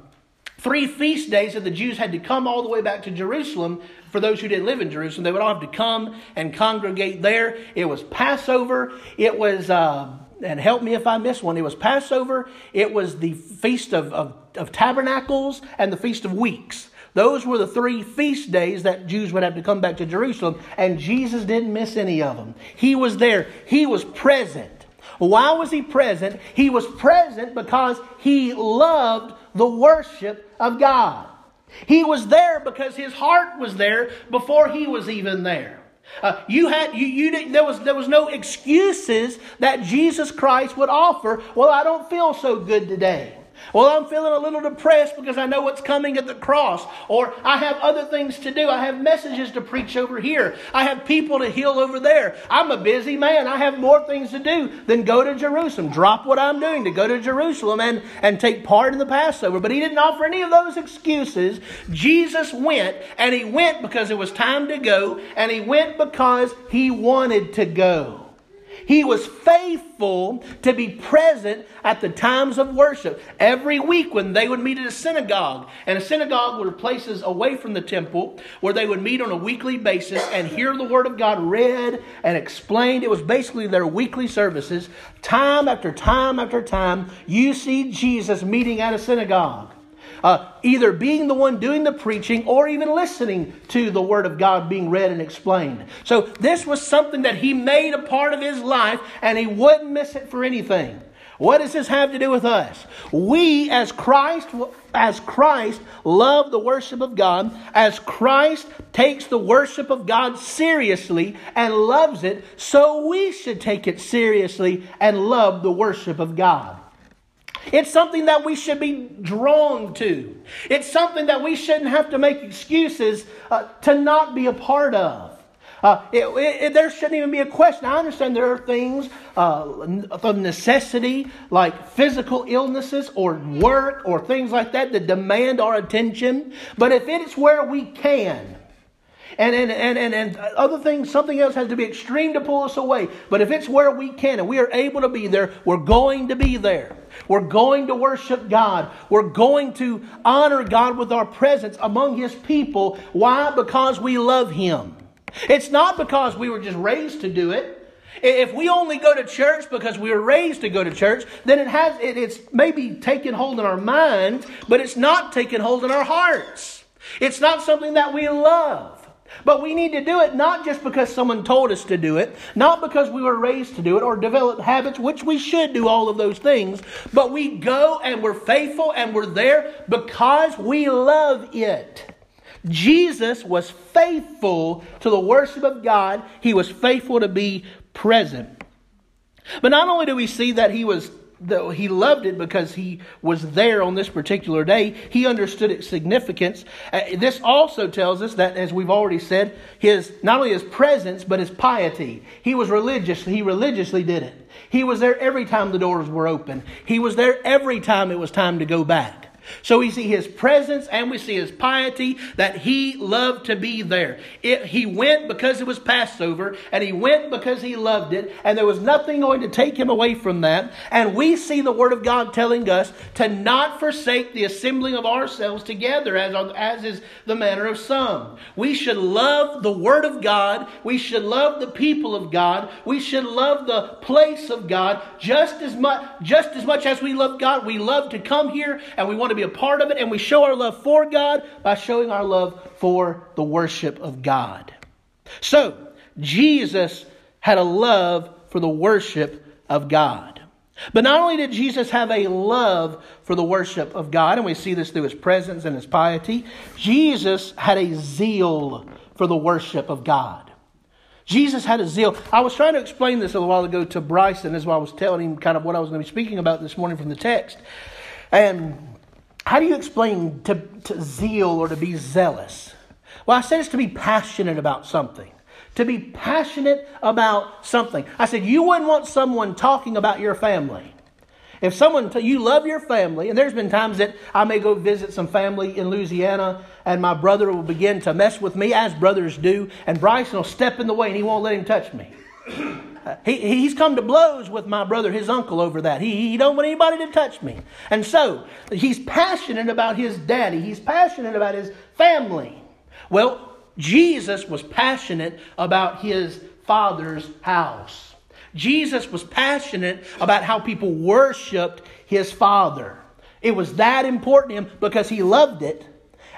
Three feast days that the Jews had to come all the way back to Jerusalem. For those who didn't live in Jerusalem, they would all have to come and congregate there. It was Passover. It was, uh, and help me if I miss one, it was Passover. It was the Feast of, of, of Tabernacles and the Feast of Weeks. Those were the three feast days that Jews would have to come back to Jerusalem. And Jesus didn't miss any of them. He was there. He was present. Why was he present? He was present because he loved the worship of God. He was there because his heart was there before he was even there. Uh, you had you you didn't, there was there was no excuses that Jesus Christ would offer. Well, I don't feel so good today. Well, I'm feeling a little depressed because I know what's coming at the cross. Or I have other things to do. I have messages to preach over here. I have people to heal over there. I'm a busy man. I have more things to do than go to Jerusalem. Drop what I'm doing to go to Jerusalem and, and take part in the Passover. But he didn't offer any of those excuses. Jesus went, and he went because it was time to go, and he went because he wanted to go. He was faithful to be present at the times of worship. Every week when they would meet at a synagogue, and a synagogue were places away from the temple where they would meet on a weekly basis and hear the Word of God read and explained. It was basically their weekly services. Time after time after time, you see Jesus meeting at a synagogue. Uh, either being the one doing the preaching or even listening to the Word of God being read and explained. So this was something that he made a part of his life, and he wouldn't miss it for anything. What does this have to do with us? We as Christ, as Christ love the worship of God, as Christ takes the worship of God seriously and loves it, so we should take it seriously and love the worship of God. It's something that we should be drawn to. It's something that we shouldn't have to make excuses uh, to not be a part of. Uh, it, it, there shouldn't even be a question. I understand there are things uh, from necessity, like physical illnesses or work or things like that that demand our attention. But if it's where we can, and and, and, and and other things, something else has to be extreme to pull us away. But if it's where we can and we are able to be there, we're going to be there. We're going to worship God. We're going to honor God with our presence among His people. Why? Because we love Him. It's not because we were just raised to do it. If we only go to church because we were raised to go to church, then it has it, it's maybe taken hold in our minds, but it's not taken hold in our hearts. It's not something that we love. But we need to do it not just because someone told us to do it, not because we were raised to do it or developed habits, which we should do all of those things, but we go and we're faithful and we're there because we love it. Jesus was faithful to the worship of God. He was faithful to be present. But not only do we see that he was Though he loved it because he was there on this particular day, he understood its significance. Uh, this also tells us that, as we've already said, his not only his presence, but his piety. He was religious. He religiously did it. He was there every time the doors were open. He was there every time it was time to go back. So we see his presence and we see his piety, that he loved to be there. It, he went because it was Passover, and he went because he loved it, and there was nothing going to take him away from that. And we see the Word of God telling us to not forsake the assembling of ourselves together, as, as is the manner of some. We should love the Word of God. We should love the people of God. We should love the place of God just as much, just as much as we love God. We love to come here and we want to be a part of it, and we show our love for God by showing our love for the worship of God. So, Jesus had a love for the worship of God. But not only did Jesus have a love for the worship of God, and we see this through his presence and his piety, Jesus had a zeal for the worship of God. Jesus had a zeal. I was trying to explain this a little while ago to Bryson as I was telling him kind of what I was going to be speaking about this morning from the text. And how do you explain to, to zeal or to be zealous? Well, I said it's to be passionate about something. To be passionate about something. I said you wouldn't want someone talking about your family. If someone, t- you love your family, and there's been times that I may go visit some family in Louisiana, and my brother will begin to mess with me, as brothers do, and Bryson will step in the way, and he won't let him touch me. he, he's come to blows with my brother, his uncle, over that. He, he don't want anybody to touch me. And so, he's passionate about his daddy. He's passionate about his family. Well, Jesus was passionate about his father's house. Jesus was passionate about how people worshiped his father. It was that important to him because he loved it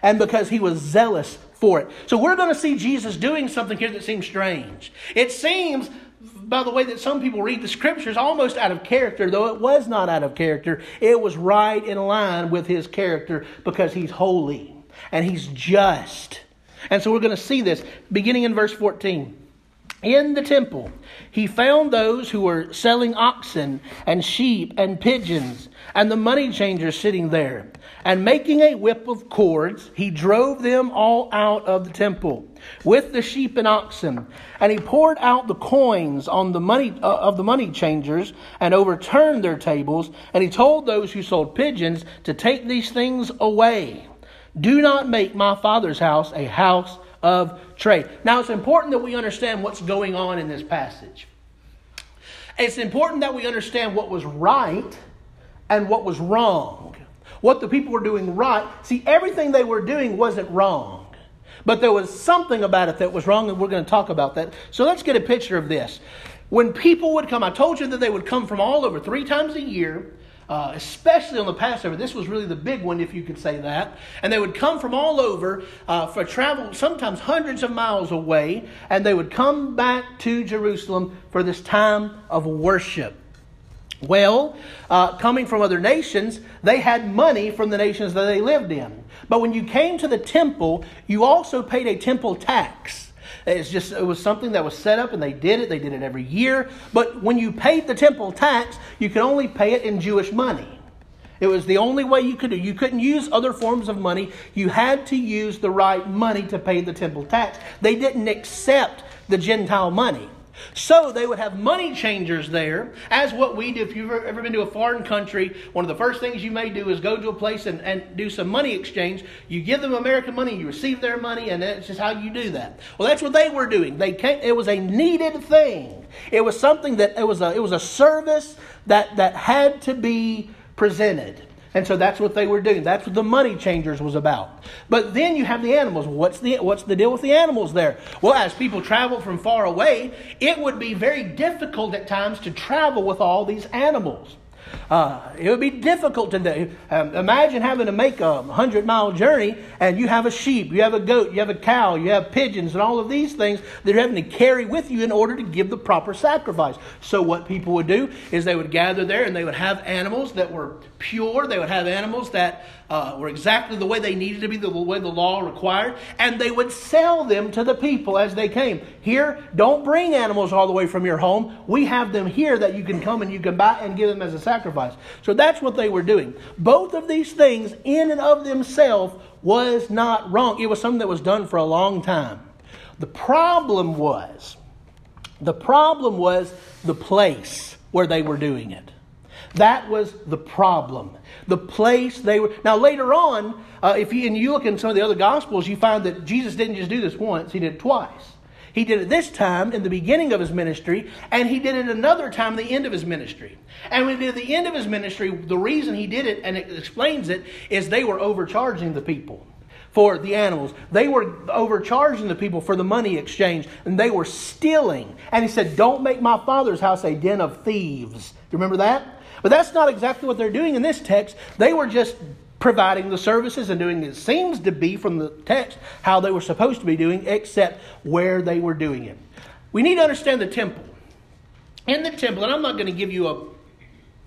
and because he was zealous for it. So we're going to see Jesus doing something here that seems strange. It seems, by the way, that some people read the scriptures almost out of character, though it was not out of character. It was right in line with his character because he's holy and he's just. And so we're going to see this beginning in verse fourteen. In the temple, he found those who were selling oxen and sheep and pigeons and the money changers sitting there. And making a whip of cords, he drove them all out of the temple with the sheep and oxen. And he poured out the coins on the money uh, of the money changers and overturned their tables. And he told those who sold pigeons to take these things away. Do not make my father's house a house of trade. Now it's important that we understand what's going on in this passage. It's important that we understand what was right and what was wrong. What the people were doing right. See, everything they were doing wasn't wrong. But there was something about it that was wrong, and we're going to talk about that. So let's get a picture of this. When people would come, I told you that they would come from all over three times a year. Uh, especially on the Passover. This was really the big one, if you could say that. And they would come from all over uh, for travel, sometimes hundreds of miles away, and they would come back to Jerusalem for this time of worship. Well, uh, coming from other nations, they had money from the nations that they lived in. But when you came to the temple, you also paid a temple tax. It's just, it was something that was set up and they did it. They did it every year. But when you paid the temple tax, you could only pay it in Jewish money. It was the only way you could do. You couldn't use other forms of money. You had to use the right money to pay the temple tax. They didn't accept the Gentile money. So they would have money changers there, as what we do. If you've ever been to a foreign country, one of the first things you may do is go to a place and, and do some money exchange. You give them American money, you receive their money, and that's just how you do that. Well, that's what they were doing. They came, it was a needed thing. It was something that it was a it was a service that, that had to be presented. And so that's what they were doing. That's what the money changers was about. But then you have the animals. What's the what's the deal with the animals there? Well, as people travel from far away, it would be very difficult at times to travel with all these animals. Uh, it would be difficult to do. Um, imagine having to make a hundred-mile journey, and you have a sheep, you have a goat, you have a cow, you have pigeons, and all of these things that you're having to carry with you in order to give the proper sacrifice. So what people would do is they would gather there, and they would have animals that were pure. They would have animals that uh, were exactly the way they needed to be, the way the law required, and they would sell them to the people as they came. Here, don't bring animals all the way from your home. We have them here that you can come and you can buy and give them as a sacrifice. Sacrifice. So that's what they were doing. Both of these things in and of themselves was not wrong. It was something that was done for a long time. The problem was, the problem was the place where they were doing it. That was the problem. The place they were. Now later on, uh, if you, and you look in some of the other Gospels, you find that Jesus didn't just do this once, he did it twice. He did it this time in the beginning of his ministry, and he did it another time at the end of his ministry. And when he did the end of his ministry, the reason he did it, and it explains it, is they were overcharging the people for the animals. They were overcharging the people for the money exchange, and they were stealing. And he said, don't make my father's house a den of thieves. Do you remember that? But that's not exactly what they're doing in this text. They were just providing the services and doing it seems to be from the text how they were supposed to be doing, except where they were doing it. We need to understand the temple. In the temple, and I'm not going to give you a,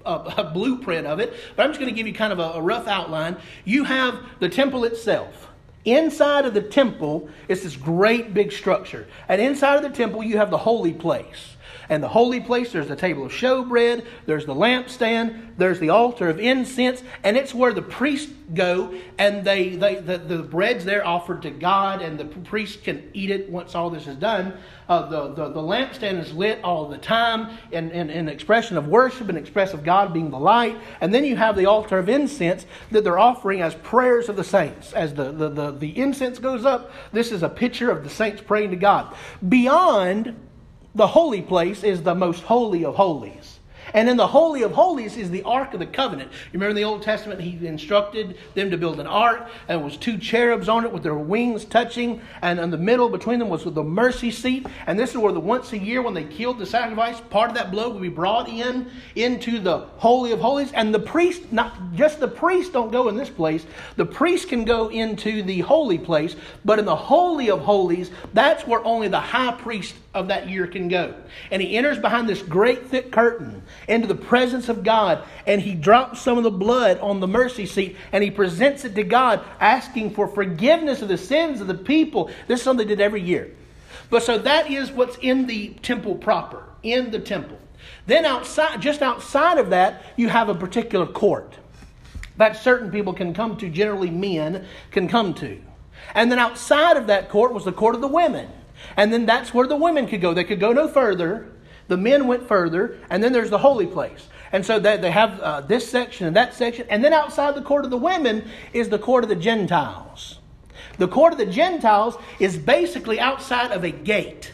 a, a blueprint of it, but I'm just going to give you kind of a, a rough outline. You have the temple itself. Inside of the temple is this great big structure. And inside of the temple, you have the holy place. and the holy place. There's the table of showbread. There's the lampstand. There's the altar of incense. And it's where the priests go, and they, they the, the bread's there offered to God, and the priest can eat it once all this is done. Uh, the, the, the lampstand is lit all the time in an expression of worship, an expression of God being the light. And then you have the altar of incense that they're offering as prayers of the saints. As the, the, the, the incense goes up, this is a picture of the saints praying to God. Beyond the holy place is the most holy of holies. And in the Holy of Holies is the Ark of the Covenant. You remember in the Old Testament, he instructed them to build an ark, and it was two cherubs on it with their wings touching, and in the middle between them was the mercy seat. And this is where the once a year when they killed the sacrifice, part of that blood would be brought in into the Holy of Holies. And the priest, not just the priest don't go in this place, the priest can go into the holy place, but in the Holy of Holies, that's where only the high priest of that year can go. And he enters behind this great thick curtain into the presence of God, and he drops some of the blood on the mercy seat, and he presents it to God, asking for forgiveness of the sins of the people. This is something they did every year. But so that is what's in the temple proper, in the temple. Then outside, just outside of that, you have a particular court that certain people can come to, generally men can come to. And then outside of that court was the court of the women. And then that's where the women could go. They could go no further. The men went further, and then there's the holy place. And so they, they have uh, this section and that section. And then outside the court of the women is the court of the Gentiles. The court of the Gentiles is basically outside of a gate.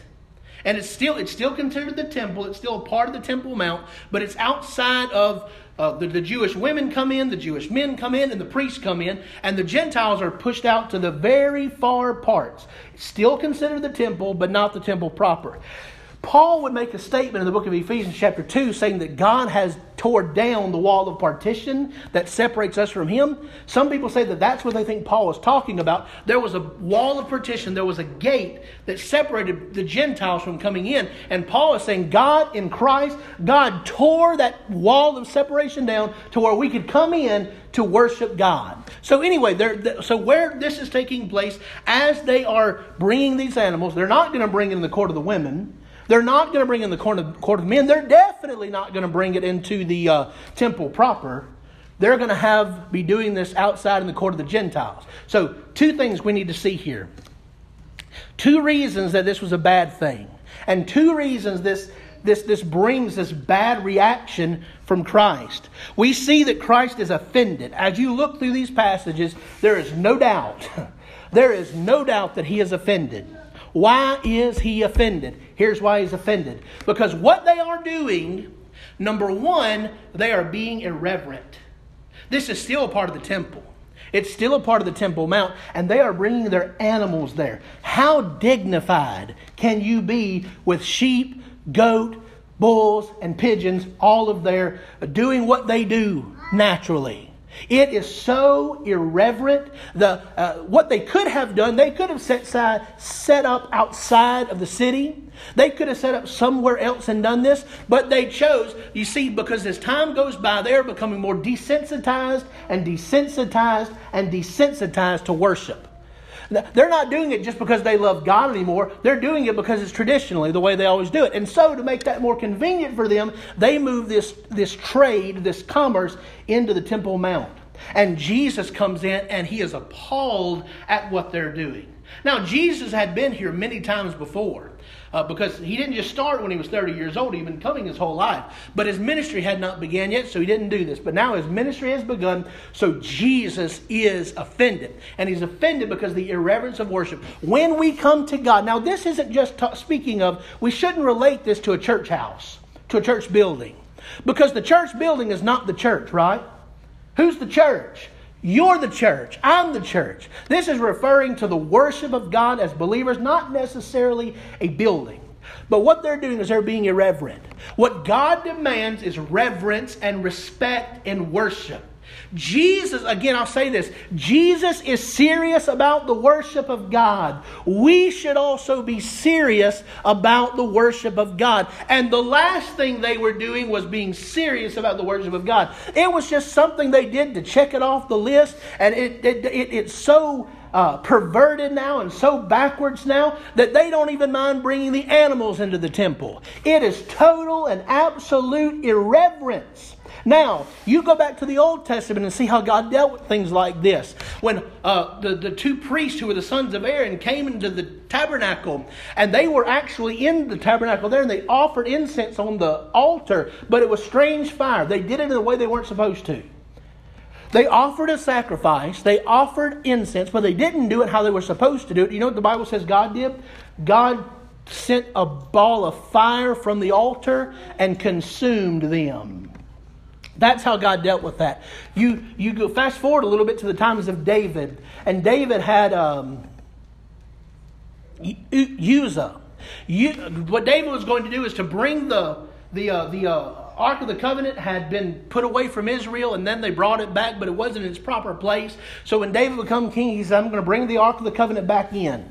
And it's still, it's still considered the temple. It's still a part of the Temple Mount, but it's outside of uh, the, the Jewish women come in, the Jewish men come in, and the priests come in. And the Gentiles are pushed out to the very far parts. It's still considered the temple, but not the temple proper. Paul would make a statement in the book of Ephesians chapter two saying that God has torn down the wall of partition that separates us from Him. Some people say that that's what they think Paul was talking about. There was a wall of partition. There was a gate that separated the Gentiles from coming in. And Paul is saying God in Christ, God tore that wall of separation down to where we could come in to worship God. So anyway, there, so where this is taking place, as they are bringing these animals, they're not going to bring in the court of the women. They're not going to bring in the court of, court of men. They're definitely not going to bring it into the uh, temple proper. They're going to have be doing this outside in the court of the Gentiles. So two things we need to see here. Two reasons that this was a bad thing. And two reasons this, this, this brings this bad reaction from Christ. We see that Christ is offended. As you look through these passages, there is no doubt. There is no doubt that He is offended. Why is He offended? Here's why He's offended. Because what they are doing, number one, they are being irreverent. This is still a part of the temple. It's still a part of the Temple Mount, and they are bringing their animals there. How dignified can you be with sheep, goat, bulls, and pigeons, all of their doing what they do naturally? It is so irreverent. The uh, what they could have done, they could have set, side, set up outside of the city. They could have set up somewhere else and done this, but they chose, you see, because as time goes by, they're becoming more desensitized and desensitized and desensitized to worship. They're not doing it just because they love God anymore. They're doing it because it's traditionally the way they always do it. And so to make that more convenient for them, they move this, this trade, this commerce into the Temple Mount. And Jesus comes in and He is appalled at what they're doing. Now, Jesus had been here many times before uh, because He didn't just start when He was thirty years old. He'd been coming His whole life. But His ministry had not begun yet, so He didn't do this. But now His ministry has begun, so Jesus is offended. And He's offended because of the irreverence of worship. When we come to God, now this isn't just ta- speaking of, we shouldn't relate this to a church house, to a church building. Because the church building is not the church, right? Who's the church? You're the church. I'm the church. This is referring to the worship of God as believers, not necessarily a building. But what they're doing is they're being irreverent. What God demands is reverence and respect and worship. Jesus, again, I'll say this, Jesus is serious about the worship of God. We should also be serious about the worship of God. And the last thing they were doing was being serious about the worship of God. It was just something they did to check it off the list, and it, it, it it's so uh, perverted now and so backwards now that they don't even mind bringing the animals into the temple. It is total and absolute irreverence. Now, you go back to the Old Testament and see how God dealt with things like this. When uh, the, the two priests who were the sons of Aaron came into the tabernacle, and they were actually in the tabernacle there, and they offered incense on the altar, but it was strange fire. They did it in a way they weren't supposed to. They offered a sacrifice, they offered incense, but they didn't do it how they were supposed to do it. You know what the Bible says God did? God sent a ball of fire from the altar and consumed them. That's how God dealt with that. You you go fast forward a little bit to the times of David. And David had um, Uzzah. U- what David was going to do is to bring the the uh, the uh, Ark of the Covenant had been put away from Israel, and then they brought it back, but it wasn't in its proper place. So when David became king, he said, I'm going to bring the Ark of the Covenant back in.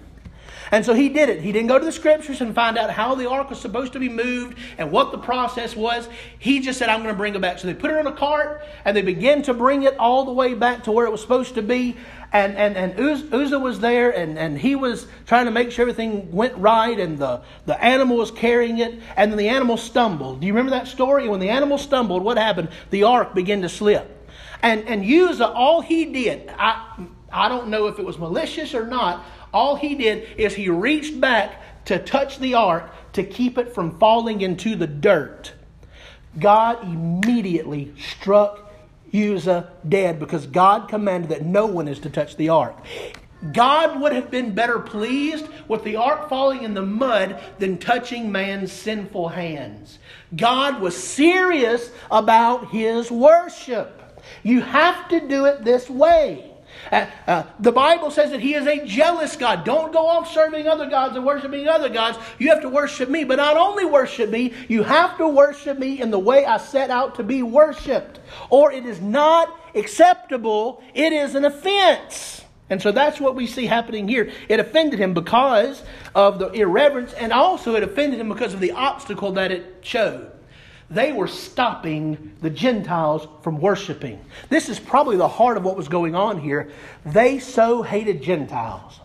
And so he did it. He didn't go to the scriptures and find out how the ark was supposed to be moved and what the process was. He just said, I'm going to bring it back. So they put it on a cart and they began to bring it all the way back to where it was supposed to be. And and, and Uzzah was there and, and he was trying to make sure everything went right, and the, the animal was carrying it, and then the animal stumbled. Do you remember that story? When the animal stumbled, what happened? The ark began to slip. And, and Uzzah, all he did, I, I don't know if it was malicious or not, all he did is he reached back to touch the ark to keep it from falling into the dirt. God immediately struck Uzzah dead because God commanded that no one is to touch the ark. God would have been better pleased with the ark falling in the mud than touching man's sinful hands. God was serious about His worship. You have to do it this way. Uh, uh, the Bible says that He is a jealous God. Don't go off serving other gods and worshiping other gods. You have to worship Me. But not only worship Me, you have to worship Me in the way I set out to be worshipped. Or it is not acceptable. It is an offense. And so that's what we see happening here. It offended Him because of the irreverence, and also it offended Him because of the obstacle that it showed. They were stopping the Gentiles from worshiping. This is probably the heart of what was going on here. They so hated Gentiles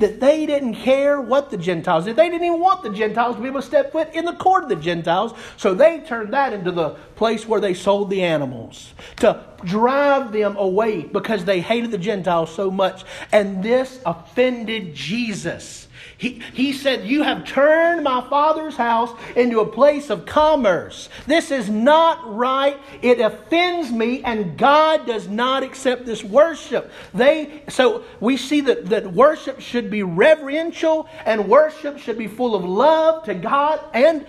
that they didn't care what the Gentiles did. They didn't even want the Gentiles to be able to step foot in the court of the Gentiles. So they turned that into the place where they sold the animals to drive them away because they hated the Gentiles so much. And this offended Jesus. He, he said, you have turned my Father's house into a place of commerce. This is not right. It offends Me, and God does not accept this worship. They So we see that, that worship should be reverential, and worship should be full of love to God and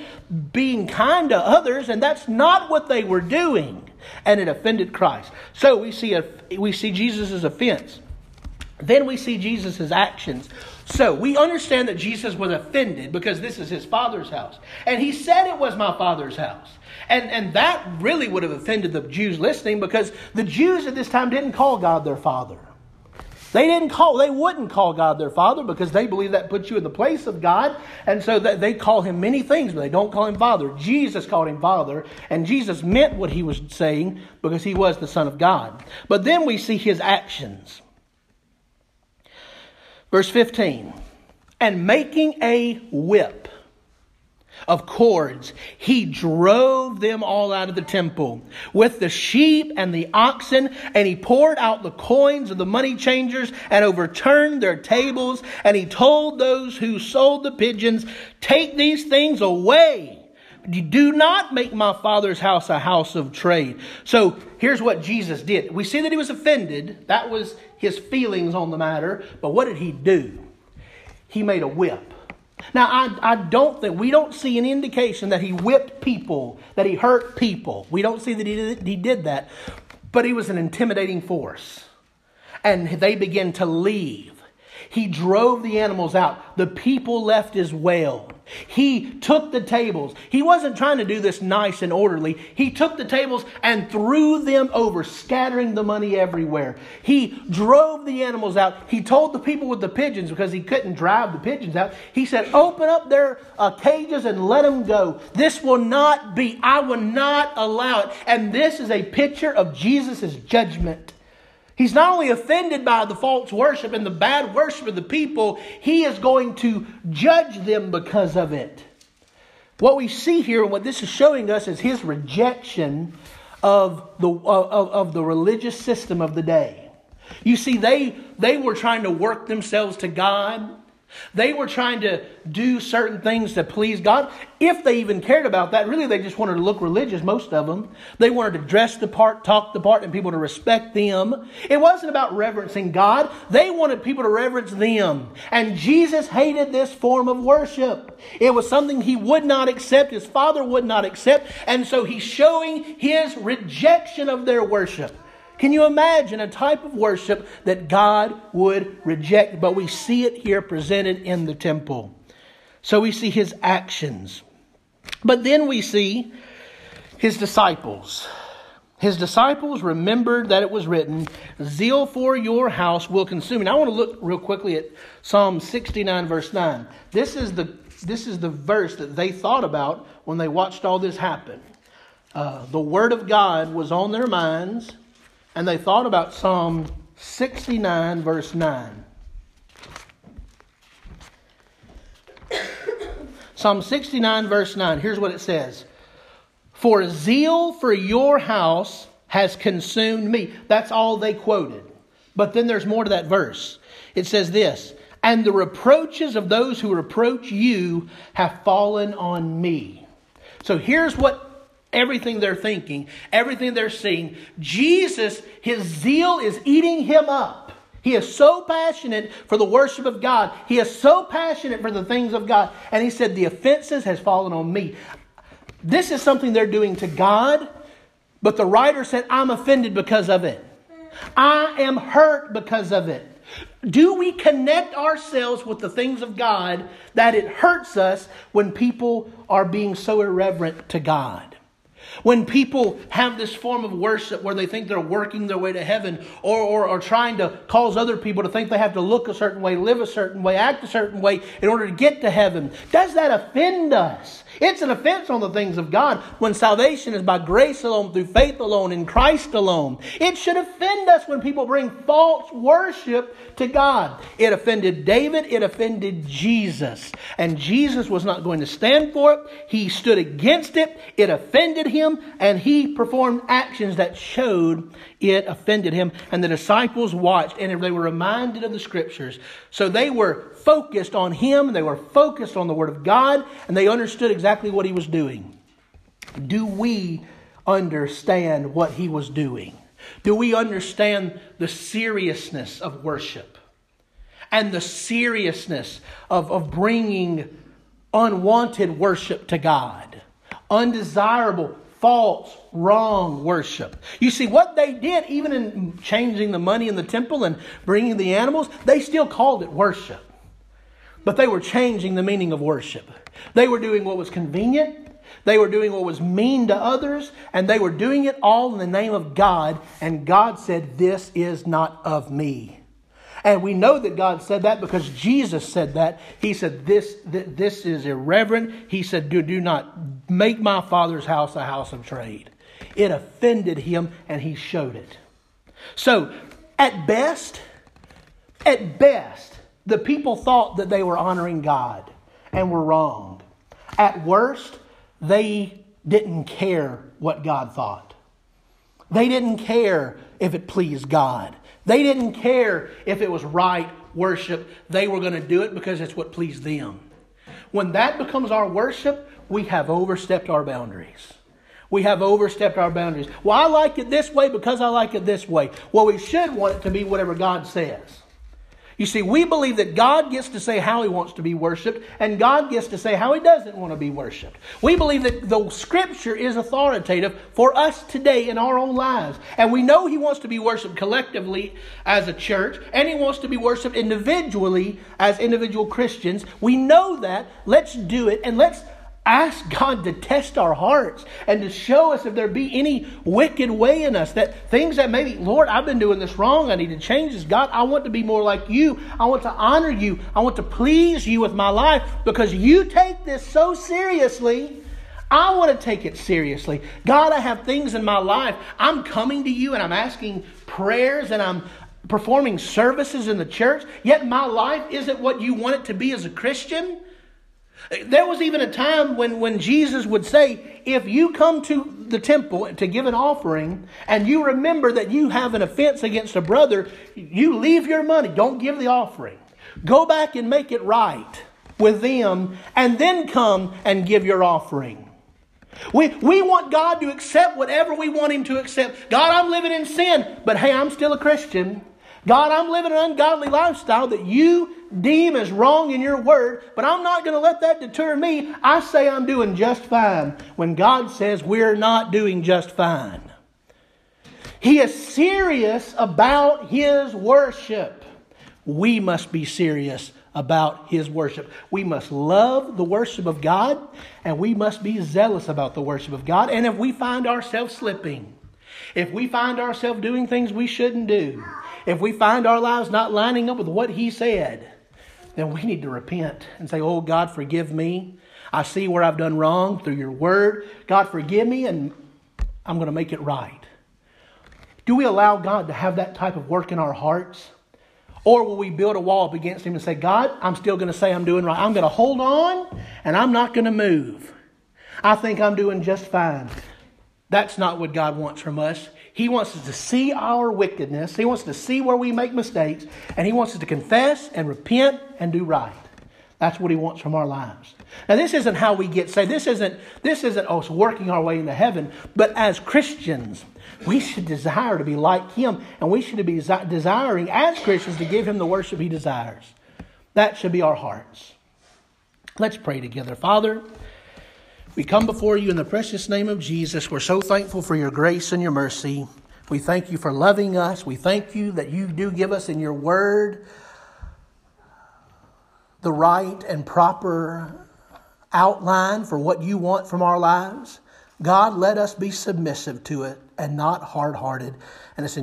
being kind to others, and that's not what they were doing. And it offended Christ. So we see, a, we see Jesus' offense. Then we see Jesus' actions. So we understand that Jesus was offended because this is His Father's house. And He said it was my Father's house. And, and that really would have offended the Jews listening, because the Jews at this time didn't call God their Father. They didn't call, they wouldn't call God their Father because they believe that puts you in the place of God. And so that they call Him many things, but they don't call Him Father. Jesus called Him Father, and Jesus meant what He was saying because He was the Son of God. But then we see His actions. Verse fifteen, and making a whip of cords, He drove them all out of the temple with the sheep and the oxen, and He poured out the coins of the money changers and overturned their tables. And He told those who sold the pigeons, take these things away. Do not make my Father's house a house of trade. So here's what Jesus did. We see that He was offended. That was His feelings on the matter. But what did He do? He made a whip. Now, I, I don't think, we don't see any indication that He whipped people, that He hurt people. We don't see that he did, he did that. But He was an intimidating force. And they began to leave. He drove the animals out. The people left as well. He took the tables. He wasn't trying to do this nice and orderly. He took the tables and threw them over, scattering the money everywhere. He drove the animals out. He told the people with the pigeons, because He couldn't drive the pigeons out, He said, open up their uh, cages and let them go. This will not be. I will not allow it. And this is a picture of Jesus' judgment. He's not only offended by the false worship and the bad worship of the people, he is going to judge them because of it. What we see here, what this is showing us, is his rejection of the of, of the religious system of the day. You see, they they were trying to work themselves to God. They were trying to do certain things to please God. If they even cared about that, really they just wanted to look religious, most of them. They wanted to dress the part, talk the part, and people to respect them. It wasn't about reverencing God. They wanted people to reverence them. And Jesus hated this form of worship. It was something he would not accept, his Father would not accept, and so he's showing his rejection of their worship. Can you imagine a type of worship that God would reject? But we see it here presented in the temple. So we see his actions. But then we see his disciples. His disciples remembered that it was written, zeal for your house will consume. And I want to look real quickly at Psalm sixty-nine, verse nine. This is the, this is the verse that they thought about when they watched all this happen. Uh, the word of God was on their minds. And they thought about Psalm sixty-nine, verse nine. Psalm sixty-nine, verse nine. Here's what it says. For zeal for your house has consumed me. That's all they quoted. But then there's more to that verse. It says this. And the reproaches of those who reproach you have fallen on me. So here's what everything they're thinking, everything they're seeing. Jesus, his zeal is eating him up. He is so passionate for the worship of God. He is so passionate for the things of God. And he said, the offenses has fallen on me. This is something they're doing to God. But the writer said, I'm offended because of it. I am hurt because of it. Do we connect ourselves with the things of God that it hurts us when people are being so irreverent to God? When people have this form of worship where they think they're working their way to heaven, or, or, or trying to cause other people to think they have to look a certain way, live a certain way, act a certain way in order to get to heaven. Does that offend us? It's an offense on the things of God when salvation is by grace alone, through faith alone, in Christ alone. It should offend us when people bring false worship to God. It offended David. It offended Jesus. And Jesus was not going to stand for it. He stood against it. It offended him. And he performed actions that showed it offended him. And the disciples watched, and they were reminded of the scriptures. So they were focused on him. They were focused on the word of God. And they understood exactly what he was doing. Do we understand what he was doing? Do we understand the seriousness of worship? And the seriousness of, of bringing unwanted worship to God. Undesirable, false, wrong worship. You see, what they did, even in changing the money in the temple and bringing the animals, they still called it worship. But they were changing the meaning of worship. They were doing what was convenient. They were doing what was mean to others. And they were doing it all in the name of God. And God said, this is not of me. And we know that God said that because Jesus said that. He said, this, th- this is irreverent. He said, do, do not make my Father's house a house of trade. It offended him, and he showed it. So, at best, at best, the people thought that they were honoring God and were wrong. At worst, they didn't care what God thought. They didn't care if it pleased God. They didn't care if it was right worship. They were going to do it because it's what pleased them. When that becomes our worship, we have overstepped our boundaries. We have overstepped our boundaries. Well, I like it this way because I like it this way. Well, we should want it to be whatever God says. You see, we believe that God gets to say how he wants to be worshipped, and God gets to say how he doesn't want to be worshipped. We believe that the Scripture is authoritative for us today in our own lives. And we know he wants to be worshipped collectively as a church, and he wants to be worshipped individually as individual Christians. We know that. Let's do it, and let's ask God to test our hearts and to show us if there be any wicked way in us, that things that maybe, Lord, I've been doing this wrong. I need to change this. God, I want to be more like you. I want to honor you. I want to please you with my life because you take this so seriously. I want to take it seriously. God, I have things in my life. I'm coming to you and I'm asking prayers and I'm performing services in the church, yet my life isn't what you want it to be as a Christian. There was even a time when, when Jesus would say, if you come to the temple to give an offering and you remember that you have an offense against a brother, you leave your money. Don't give the offering. Go back and make it right with them and then come and give your offering. We, we want God to accept whatever we want Him to accept. God, I'm living in sin, but hey, I'm still a Christian. God, I'm living an ungodly lifestyle that you deem as wrong in your word, but I'm not going to let that deter me. I say I'm doing just fine when God says we're not doing just fine. He is serious about His worship. We must be serious about His worship. We must love the worship of God, and we must be zealous about the worship of God. And if we find ourselves slipping, if we find ourselves doing things we shouldn't do, if we find our lives not lining up with what He said, then we need to repent and say, oh God, forgive me. I see where I've done wrong through your word. God, forgive me, and I'm going to make it right. Do we allow God to have that type of work in our hearts? Or will we build a wall up against Him and say, God, I'm still going to say I'm doing right. I'm going to hold on, and I'm not going to move. I think I'm doing just fine. That's not what God wants from us. He wants us to see our wickedness. He wants to see where we make mistakes. And He wants us to confess and repent and do right. That's what He wants from our lives. Now, this isn't how we get saved. This isn't, this isn't us working our way into heaven. But as Christians, we should desire to be like Him. And we should be desiring as Christians to give Him the worship He desires. That should be our hearts. Let's pray together. Father, we come before you in the precious name of Jesus. We're so thankful for your grace and your mercy. We thank you for loving us. We thank you that you do give us in your word the right and proper outline for what you want from our lives. God, let us be submissive to it and not hard-hearted. And it's in